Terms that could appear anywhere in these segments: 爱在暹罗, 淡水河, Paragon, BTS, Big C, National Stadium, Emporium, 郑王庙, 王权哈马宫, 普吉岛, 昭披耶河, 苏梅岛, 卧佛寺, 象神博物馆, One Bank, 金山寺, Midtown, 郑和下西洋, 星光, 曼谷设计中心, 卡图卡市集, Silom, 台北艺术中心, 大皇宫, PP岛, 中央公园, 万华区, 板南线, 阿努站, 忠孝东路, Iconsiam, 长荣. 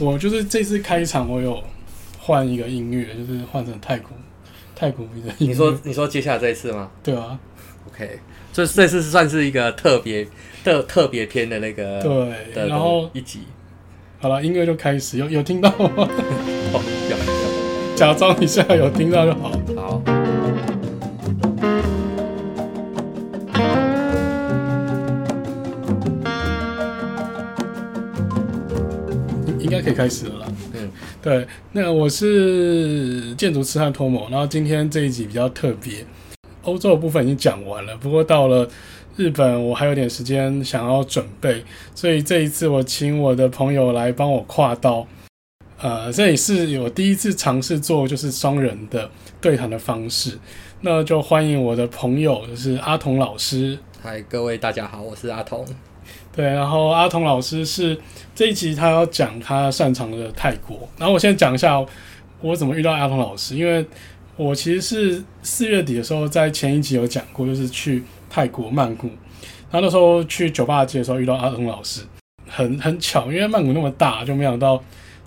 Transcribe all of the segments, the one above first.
我就是这次开场我有换一个音乐，就是换成太古的音乐。你说接下来这一次吗？对啊。OK， 所以这次算是一个特别篇的那个对的，然后一集。好了，音乐就开始，有听到吗？有，假装一下有听到就好。好。应该可以开始了啦。嗯，对，那我是建筑痴汉TOMO，然后今天这一集比较特别，欧洲的部分已经讲完了，不过到了日本，我还有点时间想要准备，所以这一次我请我的朋友来帮我跨刀。这也是我第一次尝试做就是双人的对谈的方式，那就欢迎我的朋友，就是阿童老师。嗨，各位大家好，我是阿童。对，然后阿童老师是这一集他要讲他擅长的泰国，然后我先讲一下我怎么遇到阿童老师，因为我其实是4月底的时候，在前一集有讲过，就是去泰国曼谷，然后那时候去酒吧街的时候遇到阿童老师，很巧，因为曼谷那么大，就没想到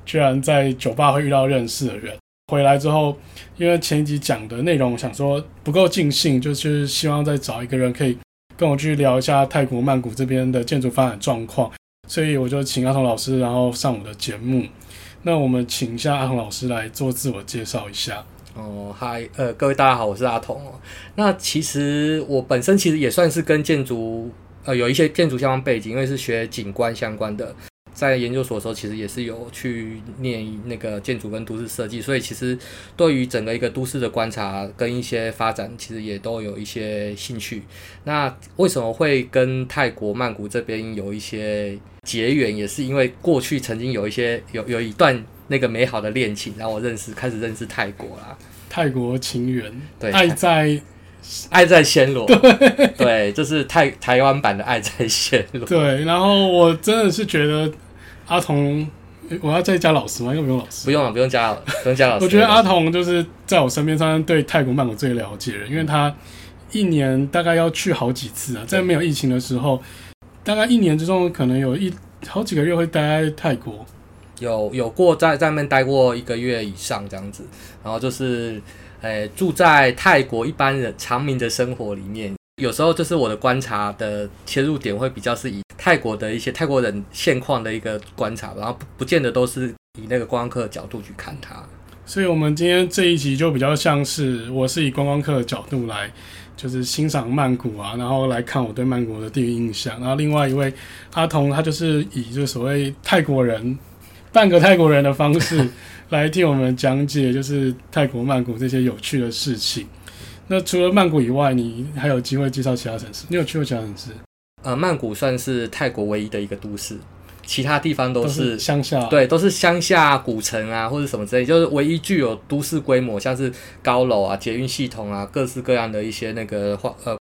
居然在酒吧会遇到认识的人。回来之后，因为前一集讲的内容，我想说不够尽兴，就是希望再找一个人可以跟我去聊一下泰国曼谷这边的建筑发展状况，所以我就请阿童老师然后上我的节目。那我们请一下阿童老师来做自我介绍一下。嗨，各位大家好，我是阿童。那其实我本身其实也算是跟建筑有一些建筑相关背景，因为是学景观相关的，在研究所的时候其实也是有去念那个建筑跟都市设计，所以其实对于整个一个都市的观察跟一些发展其实也都有一些兴趣。那为什么会跟泰国曼谷这边有一些结缘，也是因为过去曾经有一段那个美好的恋情，然后我开始认识泰国啦。泰国情缘，对，爱在暹罗，对，就是台湾版的爱在暹罗。对，然后我真的是觉得阿童，我要再加老师吗？又不用老师，不用加老师。我觉得阿童就是在我身边上对泰国曼谷最了解的人，因为他一年大概要去好几次啊，在没有疫情的时候，大概一年之中可能有好几个月会待在泰国，有过在那边待过1个月以上这样子，然后就是。住在泰国一般人常民的生活里面，有时候就是我的观察的切入点会比较是以泰国人现况的一个观察，然后不见得都是以那个观光客的角度去看它。所以我们今天这一集就比较像是我是以观光客的角度来就是欣赏曼谷啊，然后来看我对曼谷的第一印象。然后另外一位阿童，他就是以就所谓泰国人半个泰国人的方式来替我们讲解就是泰国曼谷这些有趣的事情。那除了曼谷以外，你还有机会介绍其他城市？你有去过其他城市？曼谷算是泰国唯一的一个都市，其他地方都是乡下，对，都是乡下古城啊或者什么之类，就是唯一具有都市规模，像是高楼啊、捷运系统啊、各式各样的一些那个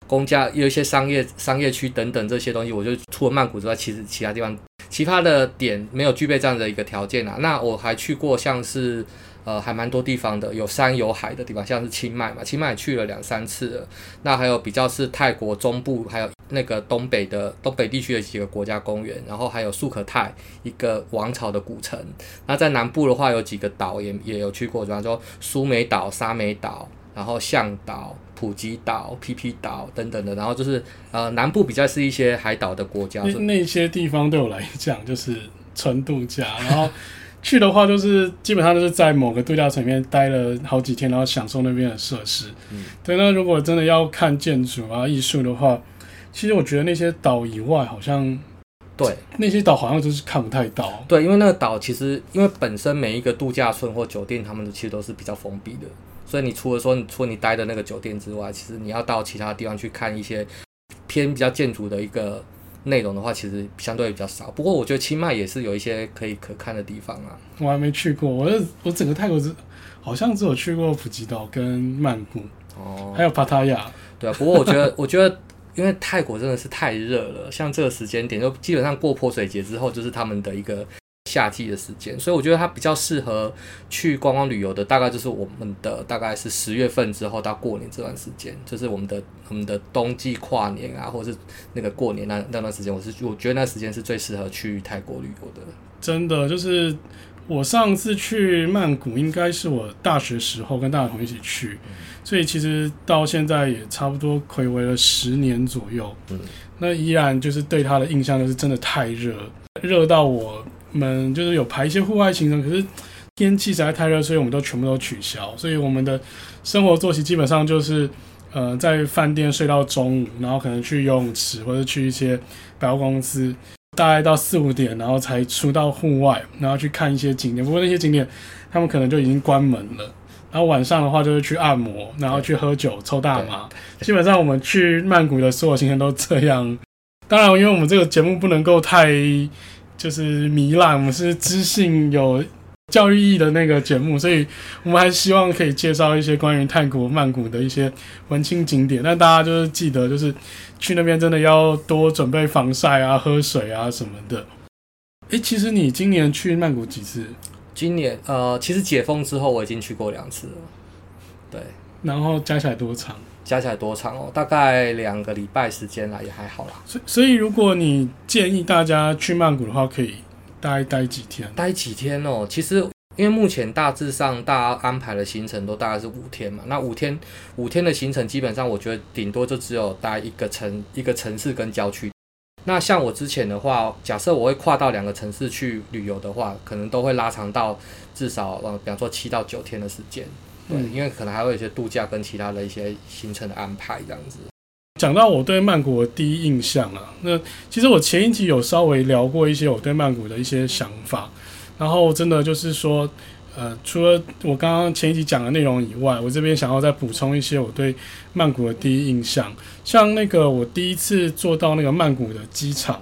公家，有一些商业区等等这些东西。我就除了曼谷之外，其实其他地方。其他的点没有具备这样的一个条件啊。那我还去过像是还蛮多地方的，有山有海的地方，像是清迈嘛，清迈去了2-3次了。那还有比较是泰国中部，还有那个东北地区的几个国家公园，然后还有素可泰一个王朝的古城。那在南部的话，有几个岛也有去过，比方说苏梅岛、沙美岛，然后象岛、普吉岛、PP 岛等等的，然后就是南部比较是一些海岛的国家。那些地方对我来讲就是纯度假，然后去的话就是基本上就是在某个度假村里面待了好几天，然后享受那边的设施。对，那如果真的要看建筑啊、艺术的话，其实我觉得那些岛以外好像。对，那些岛好像就是看不太到。对，因为那个岛其实，因为本身每一个度假村或酒店，他们其实都是比较封闭的，所以除了你待的那个酒店之外，其实你要到其他地方去看一些偏比较建筑的一个内容的话，其实相对比较少。不过我觉得清迈也是有一些可看的地方啊。我还没去过，我整个泰国好像只有去过普吉岛跟曼谷，还有帕塔亚。对啊，不过我觉得。因为泰国真的是太热了，像这个时间点就基本上过泼水节之后就是他们的一个夏季的时间，所以我觉得它比较适合去观光旅游的，大概就是我们的大概是10月份之后到过年这段时间，就是我们的冬季跨年啊，或者是那个过年那段时间，我觉得那时间是最适合去泰国旅游的。真的就是我上次去曼谷应该是我大学时候跟大学同学一起去，所以其实到现在也差不多睽违了10年左右，那依然就是对它的印象就是真的太热，热到我们就是有排一些户外行程，可是天气实在太热，所以我们都全部都取消，所以我们的生活作息基本上就是在饭店睡到中午，然后可能去游泳池或者去一些百货公司，大概到4-5点，然后才出到户外，然后去看一些景点。不过那些景点他们可能就已经关门了。然后晚上的话就是去按摩，然后去喝酒、抽大麻。基本上我们去曼谷的所有行程都这样。当然，因为我们这个节目不能够太就是糜烂，我们是知性有教育意义的那个节目，所以我们还希望可以介绍一些关于泰国曼谷的一些文青景点，但大家就是记得就是去那边真的要多准备防晒啊、喝水啊什么的。其实你今年去曼谷几次？今年其实解封之后我已经去过2次了，对。然后加起来多长？加起来多长哦？大概2个礼拜时间啦，也还好啦。所以如果你建议大家去曼谷的话，可以待几天？待几天哦？其实因为目前大致上大家安排的行程都大概是5天嘛，那五天的行程基本上我觉得顶多就只有待一个城市跟郊区。那像我之前的话，假设我会跨到2个城市去旅游的话，可能都会拉长到至少比方说7到9天的时间，对，因为可能还会有一些度假跟其他的一些行程的安排这样子。讲到我对曼谷的第一印象啊，那其实我前一集有稍微聊过一些我对曼谷的一些想法，然后真的就是说，除了我刚刚前一集讲的内容以外，我这边想要再补充一些我对曼谷的第一印象。像那个我第一次坐到那个曼谷的机场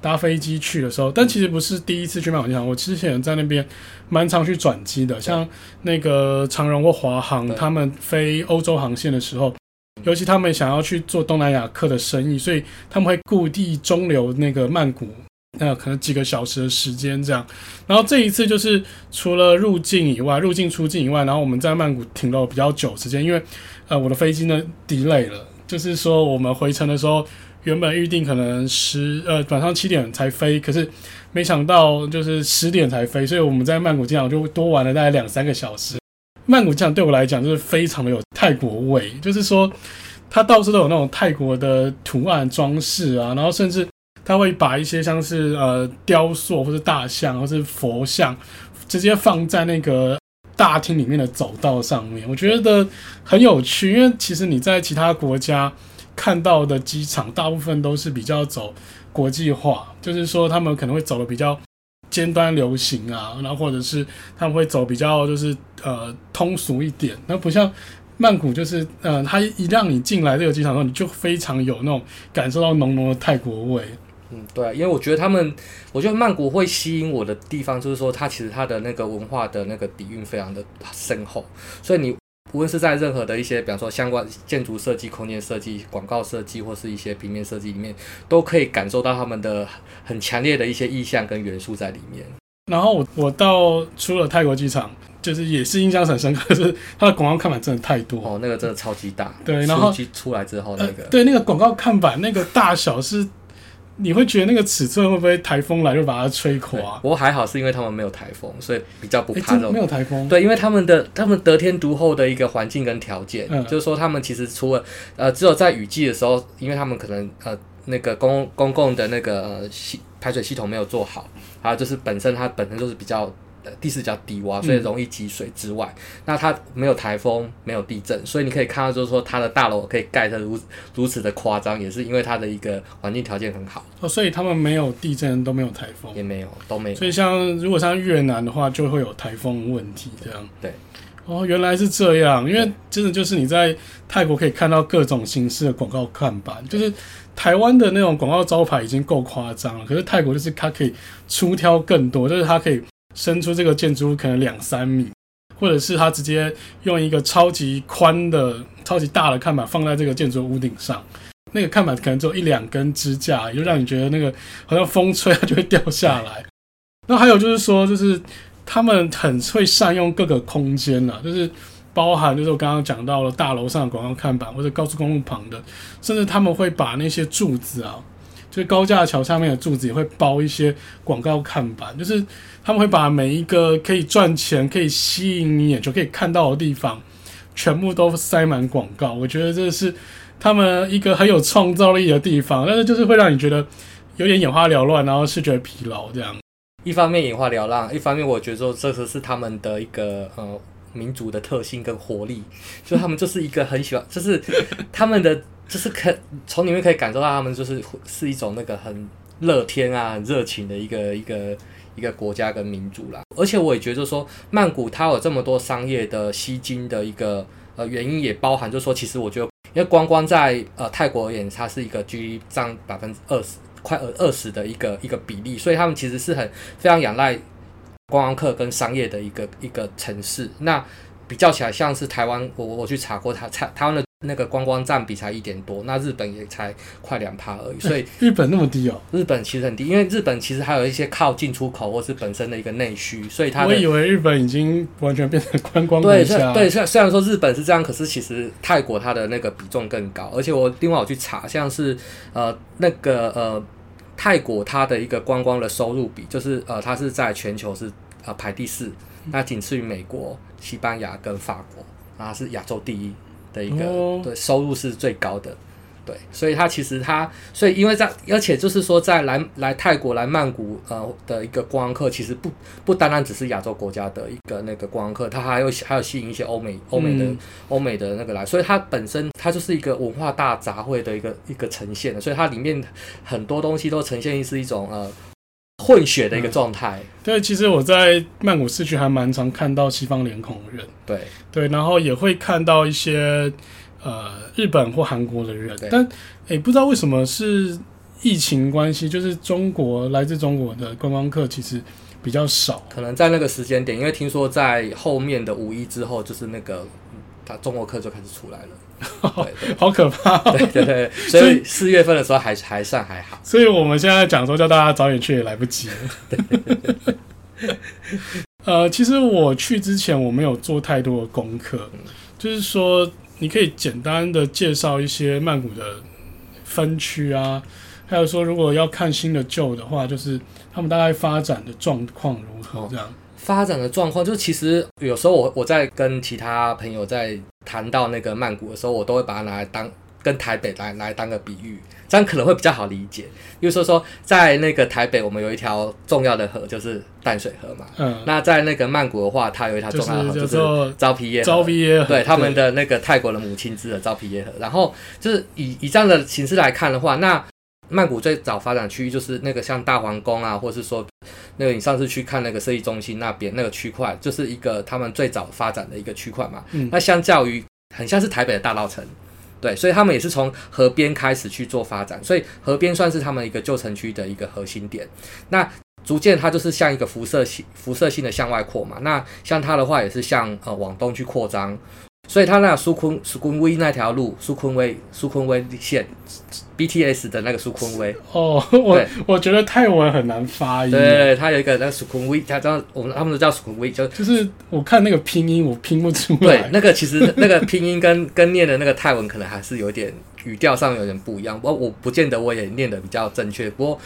搭飞机去的时候，但其实不是第一次去曼谷机场，我之前在那边蛮常去转机的，像那个长荣或华航他们飞欧洲航线的时候。尤其他们想要去做东南亚客的生意，所以他们会故地中留那个曼谷，可能几个小时的时间这样。然后这一次就是除了入境出境以外，然后我们在曼谷停留比较久时间，因为我的飞机呢 delay 了，就是说我们回程的时候原本预定可能晚上7点才飞，可是没想到就是10点才飞，所以我们在曼谷机场就多玩了大概2-3个小时。曼谷机场对我来讲就是非常的有泰国味，就是说它到处都有那种泰国的图案装饰啊，然后甚至它会把一些像是雕塑或是大象或是佛像直接放在那个大厅里面的走道上面，我觉得很有趣。因为其实你在其他国家看到的机场大部分都是比较走国际化，就是说他们可能会走的比较尖端流行啊，然后或者是他们会走比较就是通俗一点，那不像曼谷就是他一让你进来这个机场的时候，你就非常有那种感受到浓浓的泰国味。对啊，因为我觉得曼谷会吸引我的地方就是说，它其实它的那个文化的那个底蕴非常的深厚，所以你无论是在任何的一些比方说相关建筑设计、空间设计、广告设计或是一些平面设计里面，都可以感受到他们的很强烈的一些意象跟元素在里面。然后我到出了泰国机场，就是也是印象很深刻，就是它的广告看板真的太多哦，那个真的超级大。对，然后出来之后那个对那个广告看板那个大小是，你会觉得那个尺寸会不会台风来就把它吹垮啊？不过还好是因为他们没有台风，所以比较不怕这种。没有台风。对，因为他们得天独厚的一个环境跟条件，就是说他们其实除了只有在雨季的时候，因为他们可能那个公共的那个排水系统没有做好，还有就是它本身就是比较地势比较低洼，所以容易积水之外，那它没有台风，没有地震，所以你可以看到，就是说它的大楼可以盖得如此的夸张，也是因为它的一个环境条件很好。所以他们没有地震，都没有台风，也没有，都没有。所以如果像越南的话，就会有台风问题这样。对。哦，原来是这样，因为真的就是你在泰国可以看到各种形式的广告看板，就是台湾的那种广告招牌已经够夸张了，可是泰国就是它可以出挑更多，就是它可以伸出这个建筑物可能2-3米，或者是它直接用一个超级宽的、超级大的看板放在这个建筑屋顶上，那个看板可能只有1-2根支架，就让你觉得那个好像风吹它就会掉下来。那还有就是说，就是他们很会善用各个空间啦，就是包含就是我刚刚讲到了大楼上的广告看板，或者高速公路旁的，甚至他们会把那些柱子啊就是高架桥下面的柱子也会包一些广告看板，就是他们会把每一个可以赚钱、可以吸引你眼球、可以看到的地方，全部都塞满广告。我觉得这是他们一个很有创造力的地方，但是就是会让你觉得有点眼花缭乱，然后视觉疲劳这样。一方面眼花缭乱，一方面我觉得说这是他们的一个民族的特性跟活力，所以他们就是一个很喜欢，就是他们的就是从里面可以感受到他们就是一种那个很乐天啊、很热情的一个国家跟民族啦。而且我也觉得说，曼谷它有这么多商业的吸金的一个原因，也包含就是说，其实我觉得因为观光在泰国而言，它是一个 GDP 占20%快20%的一个比例，所以他们其实是很非常仰赖观光客跟商业的一个城市。那比较起来，像是台湾，我去查过，台湾的那个观光占比才1%多，那日本也才快2%而已。所以日本那么低哦？日本其实很低，因为日本其实还有一些靠进出口或是本身的一个内需，所以它我以为日本已经完全变成观光国家。对，虽然说日本是这样，可是其实泰国它的那个比重更高。而且另外我去查，像是那个泰国它的一个观光的收入比，就是它是在全球是排第4，那仅次于美国、西班牙跟法国，然后是亚洲第一的一个、对，收入是最高的，对，所以它其实所以因为而且就是说在来泰国来曼谷的一个观光客，其实不单单只是亚洲国家的一个那个观光客，它还有吸引一些欧美的那个来，所以它本身它就是一个文化大杂烩的一个呈现的，所以它里面很多东西都呈现是一种混血的一个状态。对，其实我在曼谷市区还蛮常看到西方脸孔的人，对，然后也会看到一些日本或韩国的人，但不知道为什么是疫情关系，就是来自中国的观光客其实比较少，可能在那个时间点，因为听说在后面的5.1之后，就是那个中国客就开始出来了。对，好可怕、哦！对，所以4月份的时候还算还好。所以我们现在讲说叫大家早点去也来不及了。对其实我去之前我没有做太多的功课，就是说你可以简单的介绍一些曼谷的分区啊，还有说如果要看新的旧的话，就是他们大概发展的状况如何这样。发展的状况，就其实有时候我在跟其他朋友在谈到那个曼谷的时候，我都会把它拿来当跟台北来当个比喻，这样可能会比较好理解。比如说在那个台北，我们有一条重要的河就是淡水河嘛，那在那个曼谷的话，它有一条重要的河就是昭披耶河，对，他们的那个泰国的母亲之河昭披耶河。然后就是以这样的形式来看的话，那曼谷最早发展区域就是那个像大皇宫啊，或是说那个你上次去看那个设计中心那边那个区块，就是一个他们最早发展的一个区块嘛。那相较于很像是台北的大稻埕，对，所以他们也是从河边开始去做发展，所以河边算是他们一个旧城区的一个核心点。那逐渐它就是像一个辐射性的向外扩嘛。那像它的话也是像往东去扩张。所以他那Sukhumvit那条路，Sukhumvit线 ，BTS 的那个Sukhumvit。哦，我觉得泰文很难发音。对，他有一个那Sukhumvit，他们都叫Sukhumvit，就是我看那个拼音我拼不出来。对，那个其实那个拼音跟念的那个泰文可能还是有点语调上有点不一样。我不见得我也念得比较正确。不过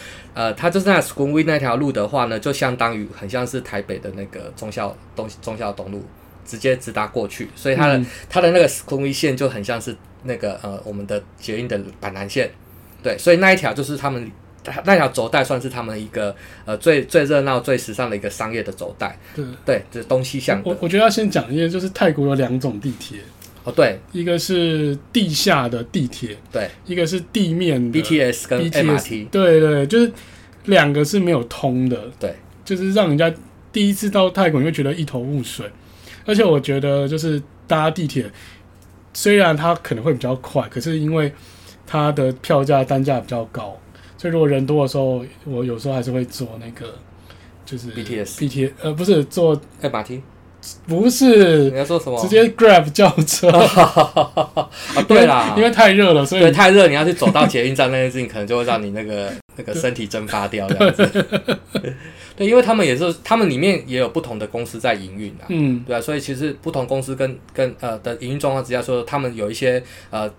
他就是那Sukhumvit那条路的话呢，就相当于很像是台北的那个忠孝东路。直接直达过去，所以它的那个Sukhumvit线就很像是那个我们的捷运的板南线，对，所以那一条就是他们那条轴带算是他们一个最热闹、最时尚的一个商业的轴带，对，就是东西向的。我觉得要先讲一下，就是泰国有2种地铁，对，一个是地下的地铁，对，一个是地面的 BTS 跟 MRT， 对，就是2个是没有通的，对，就是让人家第一次到泰国你会觉得一头雾水。而且我觉得就是搭地铁虽然它可能会比较快，可是因为它的票价单价比较高，所以如果人多的时候，我有时候还是会坐那个就是 BTS 不是坐 MRT， 不是，你要坐什么？直接 Grab 轿车对啦，因为太热了，所以对太热，你要去走到捷运站那件事情可能就会让你那个身体蒸发掉这样子对，因为他们也是，他们里面也有不同的公司在营运啊，对啊，所以其实不同公司跟的营运状况之下说，他们有一些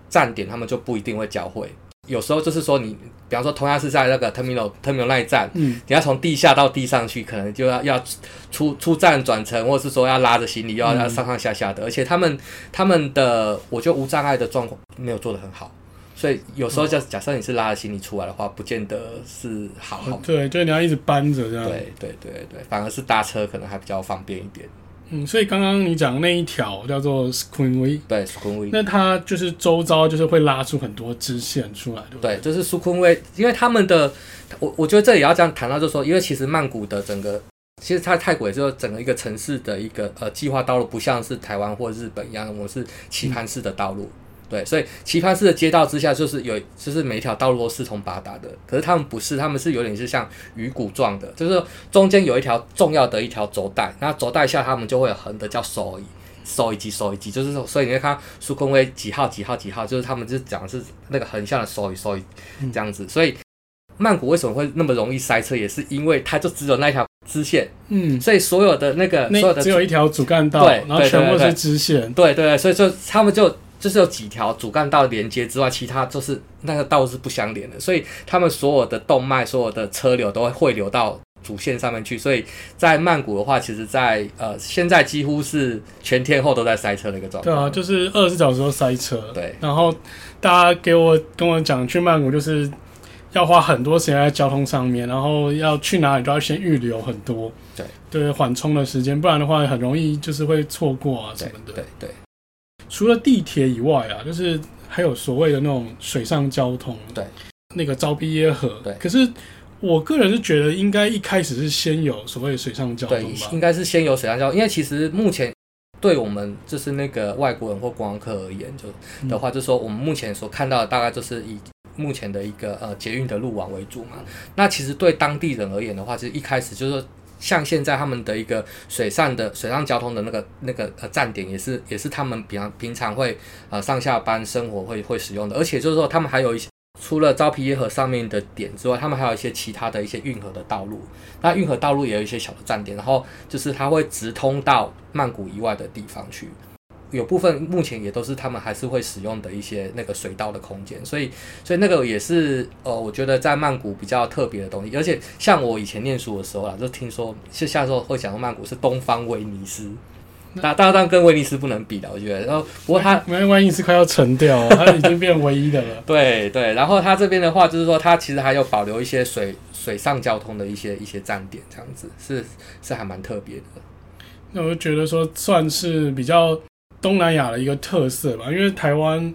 站点，他们就不一定会交汇，有时候就是说你比方说同样是在那个 Terminal 那一站，你要从地下到地上去，可能就要 出站转乘，或是说要拉着行李，要上下下的，而且他们的我觉得无障碍的状况没有做得很好，所以有时候假设你是拉着行李出来的话，不见得是好对，就你要一直搬着这样，对，反而是搭车可能还比较方便一点。所以刚刚你讲那一条叫做 Sukhumvit， 对 Sukhumvit， 那它就是周遭就是会拉出很多支线出来，对，就是 Sukhumvit， 因为他们的，我觉得这也要这样谈到，就是说，因为其实曼谷的整个，其实它泰国也就是整个一个城市的一个计划道路，不像是台湾或日本一样，我们是棋盘式的道路。对，所以棋盘式的街道之下，就是每一条道路都四通八达的。可是他们不是，他们是有点是像鱼骨状的，就是中间有一条重要的一条轴带，那轴带下他们就会有横的叫手以及，就是所以你会看苏坤威几号几号几号，就是他们就讲的是那个横向的手以这样子。所以曼谷为什么会那么容易塞车，也是因为它就只有那条支线，所以所有的那个所有的只有一条主干道，对，然后全部是支线，对，所以就他们就是有几条主干道连接之外，其他就是那个道是不相连的，所以他们所有的动脉、所有的车流都会汇流到主线上面去。所以在曼谷的话，其实在现在几乎是全天候都在塞车的一个状态。对啊，就是24小时都塞车。对，然后大家跟我讲去曼谷就是要花很多时间在交通上面，然后要去哪里都要先预留很多对缓冲的时间，不然的话很容易就是会错过啊什么的。对。除了地铁以外啊，就是还有所谓的那种水上交通，对，那个昭披耶河，对。可是我个人是觉得应该一开始是先有所谓的水上交通吧，对，应该是先有水上交通，因为其实目前对我们就是那个外国人或观光客而言就的话，就是说我们目前所看到的大概就是以目前的一个捷运的路网为主嘛。那其实对当地人而言的话，其实一开始就是说像现在他们的一个水上交通的那个站点也是他们平常会上下班生活会使用的，而且就是说他们还有一些除了昭披耶河上面的点之外，他们还有一些其他的一些运河的道路，那运河道路也有一些小的站点，然后就是它会直通到曼谷以外的地方去，有部分目前也都是他们还是会使用的一些那个水道的空间，所以那个也是我觉得在曼谷比较特别的东西。而且像我以前念书的时候啦，就听说是下时候会讲到曼谷是东方威尼斯，当然跟威尼斯不能比了，我觉得。然后不过它威尼斯快要沉掉了，它已经变唯一的了。对，然后它这边的话，就是说它其实还有保留一些水上交通的一些站点，这样子是还蛮特别的。那我就觉得说算是比较东南亚的一个特色吧，因为台湾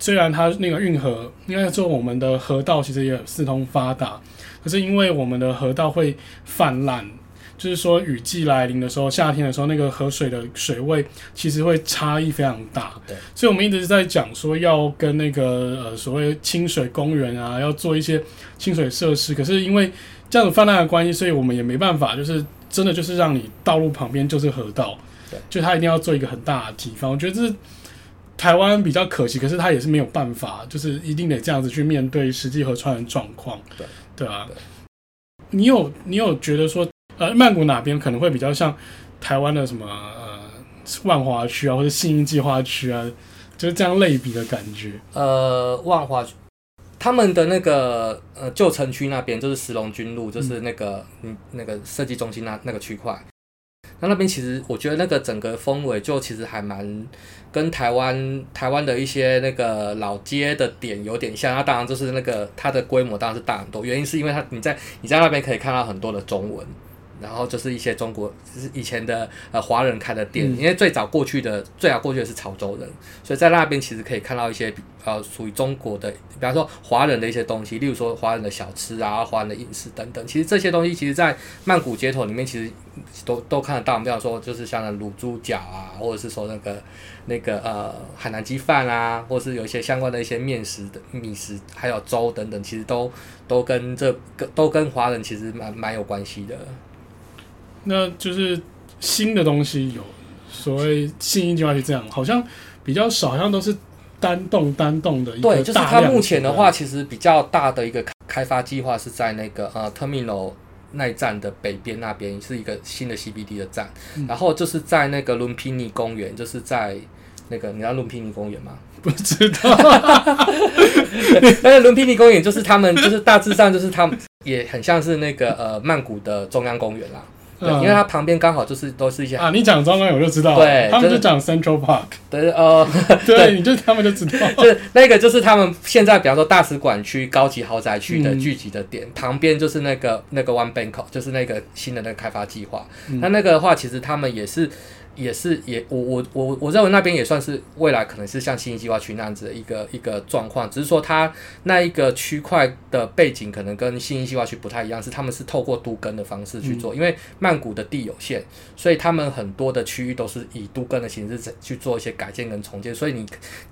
虽然它那个运河，应该说我们的河道其实也四通发达，可是因为我们的河道会泛滥，就是说雨季来临的时候，夏天的时候，那个河水的水位其实会差异非常大。对，所以我们一直在讲说要跟那个所谓清水公园啊，要做一些清水设施，可是因为这样子泛滥的关系，所以我们也没办法，就是真的就是让你道路旁边就是河道。就他一定要做一个很大的地方，我觉得这是台湾比较可惜，可是他也是没有办法，就是一定得这样子去面对实际河川的状况。对啊，对，你有觉得说曼谷哪边可能会比较像台湾的什么万华区啊，或者信义计划区啊，就是这样类比的感觉？万华区他们的那个旧城区那边就是石龙军路，就是那个那个设计中心那个区块。那边其实我觉得那个整个氛围就其实还蛮跟台湾的一些那个老街的点有点像，那当然就是那个它的规模当然是大很多，原因是因为它你在那边可以看到很多的中文，然后就是一些中国就是以前的华人开的店，因为最早过去的是潮州人，所以在那边其实可以看到一些属于中国的，比方说华人的一些东西，例如说华人的小吃啊、华人的饮食等等。其实这些东西其实在曼谷街头里面其实都看得到，比方说就是像卤猪脚啊，或者是说那个海南鸡饭啊，或是有一些相关的一些面食的米食还有粥等等，其实都跟华人其实蛮有关系的。那就是新的东西有所谓新一计划是这样，好像比较少，好像都是单栋的一个大量。对，就是它目前的话，其实比较大的一个开发计划是在那个Terminal 那一站的北边那边是一个新的 CBD 的站，然后就是在那个伦皮尼公园，就是在那个你知道伦皮尼公园吗？不知道。但是伦皮尼公园就是他们，就是大致上就是他们也很像是那个曼谷的中央公园啦。对，因为它旁边刚好就是都是一些啊，你讲中央我就知道，对，他们就讲 Central Park， 对哦，对，你就他们就知道，就是那个就是他们现在比方说大使馆区、高级豪宅区的聚集的点，旁边就是那个 One Bank， 就是那个新的那个开发计划。那个的话，其实他们也是我认为那边也算是未来可能是像新一计划区那样子的一个状况，只是说它那一个区块的背景可能跟新一计划区不太一样，是他们是透过都更的方式去做，因为曼谷的地有限，所以他们很多的区域都是以都更的形式去做一些改建跟重建，所以你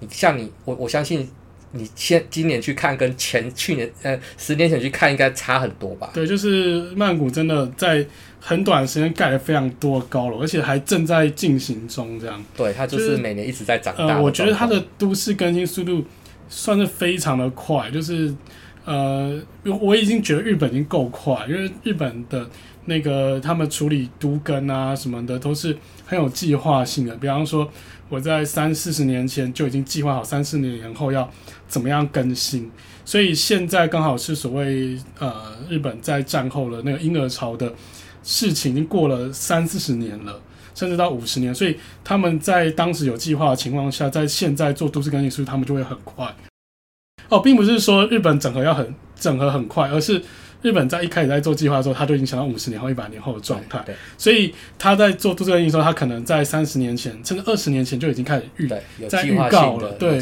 像你我相信。你今年去看跟去年10年前去看应该差很多吧？对，就是曼谷真的在很短的时间盖了非常多高楼，而且还正在进行中这样。对，它就是每年一直在长大的。我觉得它的都市更新速度算是非常的快，就是我已经觉得日本已经够快，因为日本的那个他们处理都更啊什么的都是很有计划性的，比方说。我在30-40年前就已经计划好30-40年后要怎么样更新，所以现在刚好是所谓日本在战后的那个婴儿潮的事情已经过了30-40年了，甚至到50年，所以他们在当时有计划的情况下，在现在做都市更新速度他们就会很快。哦，并不是说日本整合很快，而是日本在一开始在做计划的时候，他就已经想到50年后、100年后的状态，所以他在做都市更新的时候，他可能在30年前甚至20年前就已经开始在预告了，对，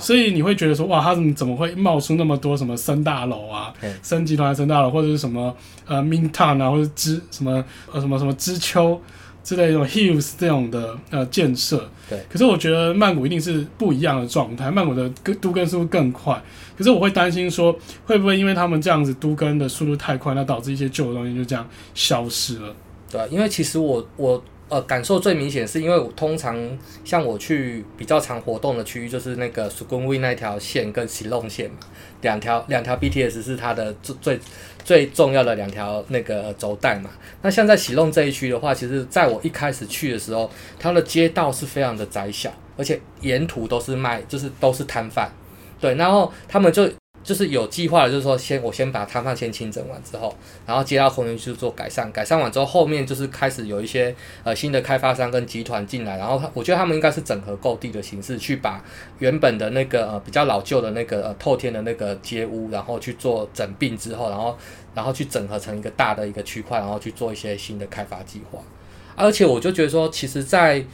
所以你会觉得说，哇，他怎么会冒出那么多什么森大楼啊、森集团森大楼，或者是什么Midtown 啊，或者什么知秋之类的 Hills 这种的建设，对。可是我觉得曼谷一定是不一样的状态，曼谷的都更速度更快。可是我会担心说，会不会因为他们这样子都更的速度太快，那导致一些旧的东西就这样消失了？对，因为其实我感受最明显是因为我通常像我去比较常活动的区域，就是那个 Sukhumvit 那条线跟 Silom 线嘛，两条 BTS 是它的最重要的两条那个轴带嘛。那像在Silom这一区的话，其实在我一开始去的时候，它的街道是非常的窄小，而且沿途都是都是摊贩。对，然后他们就是有计划的，就是说我先把摊贩先清整完之后，然后街道空间去做改善，改善完之后，后面就是开始有一些新的开发商跟集团进来，然后我觉得他们应该是整合购地的形式，去把原本的那个比较老旧的那个透天的那个街屋，然后去做整并之后，然后去整合成一个大的一个区块，然后去做一些新的开发计划。而且我就觉得说，其实在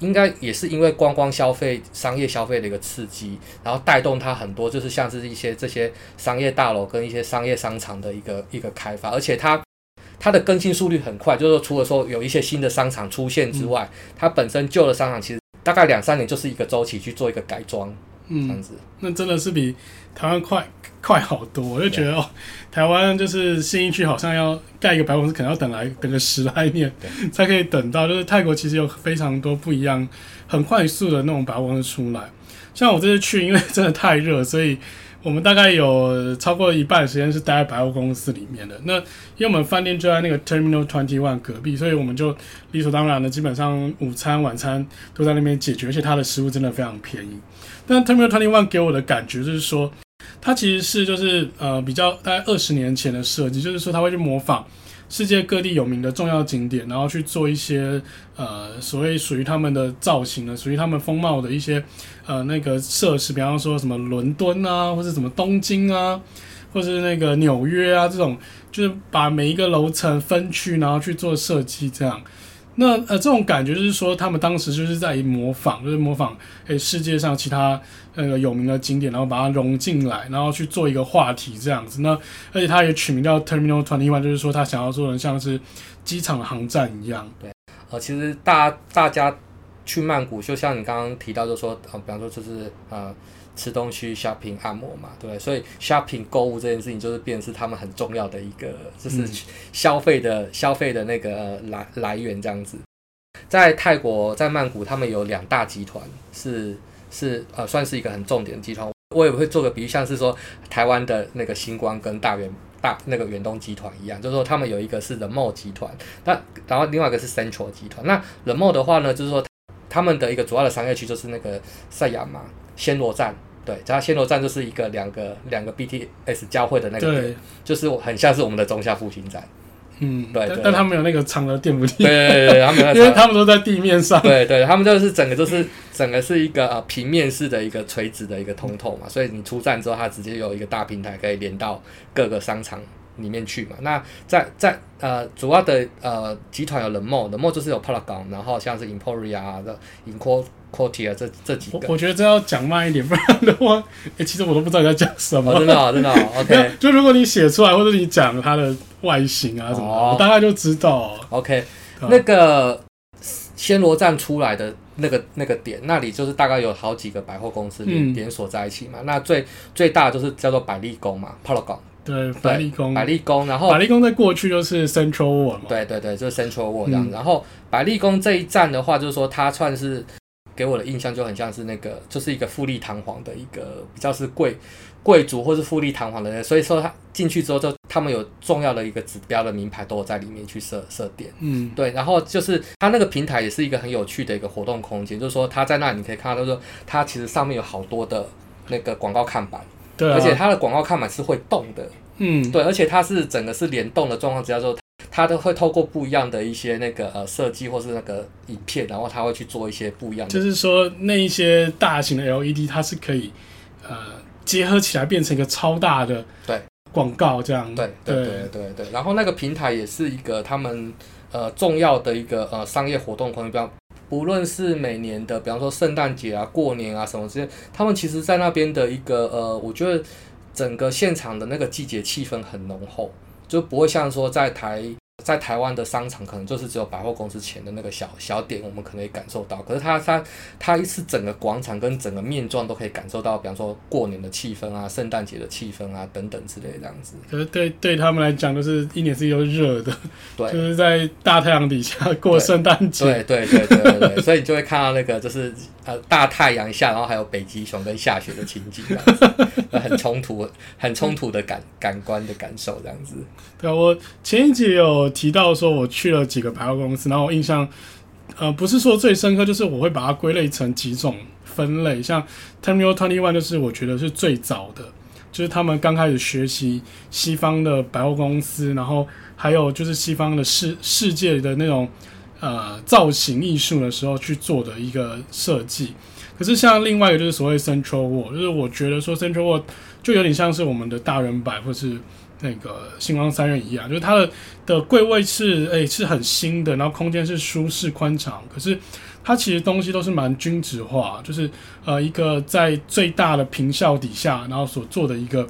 应该也是因为观光消费、商业消费的一个刺激，然后带动它很多，就是像是一些这些商业大楼跟一些商业商场的一个开发，而且它的更新速率很快，就是说除了说有一些新的商场出现之外，它本身旧的商场其实大概2-3年就是一个周期去做一个改装，这样子。那真的是比台湾快好多，我就觉得台湾就是信义区好像要盖一个百货公司，可能要等个10来年才可以等到。就是泰国其实有非常多不一样、很快速的那种百货公司出来。像我这次去，因为真的太热，所以我们大概有超过一半的时间是待在百货公司里面的。那因为我们饭店就在那个 Terminal 21隔壁，所以我们就理所当然的基本上午餐晚餐都在那边解决，而且它的食物真的非常便宜。但 Terminal 21给我的感觉就是说，它其实是就是比较大概20年前的设计，就是说它会去模仿世界各地有名的重要景点，然后去做一些所谓属于他们的造型的、属于他们风貌的一些那个设施，比方说什么伦敦啊，或是什么东京啊，或是那个纽约啊，这种就是把每一个楼层分区，然后去做设计这样。那这种感觉就是说，他们当时就是在模仿，就是模仿世界上其他有名的景点，然后把它融进来，然后去做一个话题这样子。那而且他也取名叫 Terminal 21，就是说他想要做的像是机场的航站一样。对，其实大家去曼谷，就像你刚刚提到，就说比方说就是吃东西、shopping、按摩嘛，对不对？所以 shopping 购物这件事情就是变成是他们很重要的一个，就是消费的那个来源这样子。在泰国，在曼谷，他们有2大集团是算是一个很重点的集团。我也会做个比喻，像是说台湾的那个星光跟那个远东集团一样，就是说他们有一个是 The Mall 集团，那然后另外一个是 Central 集团。那 The Mall 的话呢，就是说他们的一个主要的商业区就是那个赛亚嘛暹罗站，对，它暹罗站就是一个两个 BTS 交汇的那个点，就是很像是我们的中下复兴站。嗯，对，但他们有那个长的电扶梯，对，他们有那因为他们都在地面上，对，他们就是整个是一个平面式的一个垂直的一个通透嘛，所以你出站之后，它直接有一个大平台可以连到各个商场里面去嘛。那在主要的集团有冷漠就是有 Paragon， 然后像是 Emporium 啊、EmQuartier 这几个，我觉得这要讲慢一点，不然的话，其实我都不知道你在讲什么。真的 ，OK。就如果你写出来，或者你讲它的外形啊什么的，我大概就知道，OK。那个暹罗站出来的那个点，那里就是大概有好几个百货公司连锁在一起嘛。那最大的就是叫做百丽宫嘛 ，Paragon。对，百丽宫，然后百丽宫在过去就是 Central World 嘛，对，就是 Central World 这样。然后百丽宫这一站的话，就是说它算是给我的印象就很像是那个，就是一个富丽堂皇的一个比较是贵族或是富丽堂皇的人，所以说他进去之后就他们有重要的一个指标的名牌都有在里面去设点，对，然后就是它那个平台也是一个很有趣的一个活动空间，就是说它在那里你可以看到，就是说它其实上面有好多的那个广告看板。对啊，而且它的广告看板是会动的，对，而且它是整个是联动的状况之下，说它都会透过不一样的一些那个设计或是那个影片，然后它会去做一些不一样的，就是说那一些大型的 LED 它是可以结合起来变成一个超大的广告这样，对，然后那个平台也是一个他们重要的一个商业活动空间，无论是每年的比方说圣诞节啊、过年啊什么之类，他们其实在那边的一个我觉得整个现场的那个季节气氛很浓厚，就不会像说在台湾的商场可能就是只有百货公司前的那个小点我们可能也感受到，可是它是整个广场跟整个面状都可以感受到，比方说过年的气氛啊、圣诞节的气氛啊等等之类的这样子。可是对他们来讲就是一年四季都热的，对，就是在大太阳底下过圣诞节，对，所以你就会看到那个就是大太阳下，然后还有北极熊跟下雪的情景这样子，很冲突的感官的感受这样子。对，我前一集有提到说我去了几个百货公司，然后我印象不是说最深刻，就是我会把它归类成几种分类，像 Terminal 21就是我觉得是最早的，就是他们刚开始学习西方的百货公司，然后还有就是西方的世界的那种造型艺术的时候去做的一个设计。可是像另外一个就是所谓 Central World， 就是我觉得说 Central World 就有点像是我们的大人百或是那个星光三院一样，就是它的柜位是很新的，然后空间是舒适宽敞，可是它其实东西都是蛮均质化，就是一个在最大的坪效底下，然后所做的一个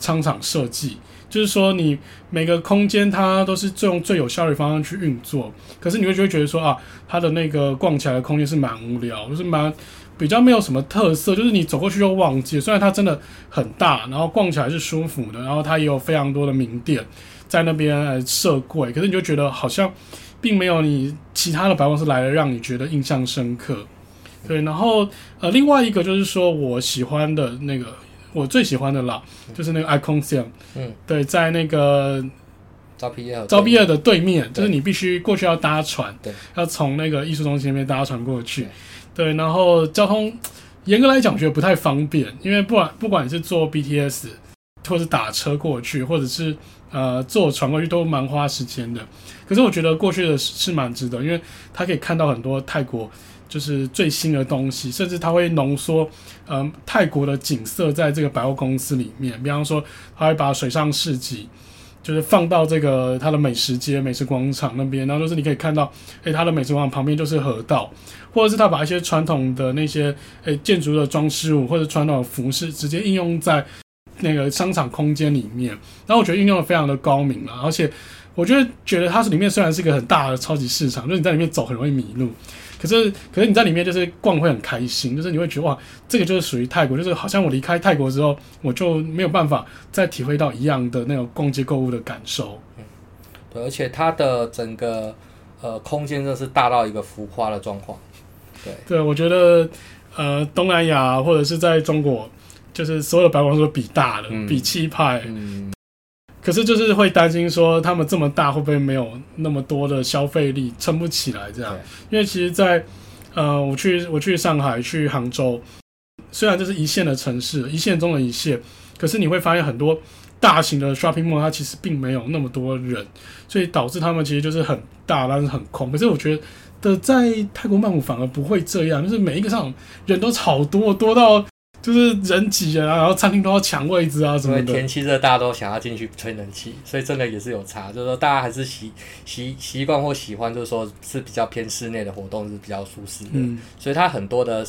商场设计，就是说你每个空间它都是用最有效率方式去运作，可是你就会觉得说啊，它的那个逛起来的空间是蛮无聊，就是比较没有什么特色，就是你走过去就忘记了。虽然它真的很大，然后逛起来是舒服的，然后它也有非常多的名店在那边设柜，可是你就觉得好像并没有你其他的百货公司来的让你觉得印象深刻。对，然后另外一个就是说我喜欢的那个，我最喜欢的啦，就是那个 Iconsiam， 对，在那个招毕业的对面，就是你必须过去要搭船，要从那个艺术中心那边搭船过去。对，然后交通严格来讲我觉得不太方便，因为不管你是坐 BTS 或是打车过去，或者是坐船过去都蛮花时间的，可是我觉得过去的是蛮值得，因为它可以看到很多泰国就是最新的东西，甚至它会浓缩泰国的景色在这个百货公司里面，比方说它会把水上市集就是放到这个它的美食街、美食广场那边，然后就是你可以看到，它的美食广场旁边就是河道，或者是它把一些传统的那些建筑的装饰物或者传统的服饰直接应用在那个商场空间里面，然后我觉得应用的非常的高明啦，而且我觉得它里面虽然是一个很大的超级市场，就是你在里面走很容易迷路，可是你在里面就是逛会很开心，就是你会觉得哇，这个就是属于泰国，就是好像我离开泰国之后，我就没有办法再体会到一样的那种逛街购物的感受。对，而且它的整个空间真的是大到一个浮夸的状况。对，我觉得东南亚或者是在中国，就是所有的百货公司都比大的，比气派。可是就是会担心说他们这么大会不会没有那么多的消费力撑不起来这样，因为其实在我去上海，去杭州，虽然这是一线的城市，一线中的一线，可是你会发现很多大型的 shopping mall 它其实并没有那么多人，所以导致他们其实就是很大但是很空。可是我觉得在泰国曼谷反而不会这样，就是每一个商场人都超多到就是人挤人啊，然后餐厅都要抢位置啊什么的。因为天气热，大家都想要进去吹冷气，所以真的也是有差。就是说，大家还是习惯或喜欢，就是说是比较偏室内的活动是比较舒适的。所以它很多的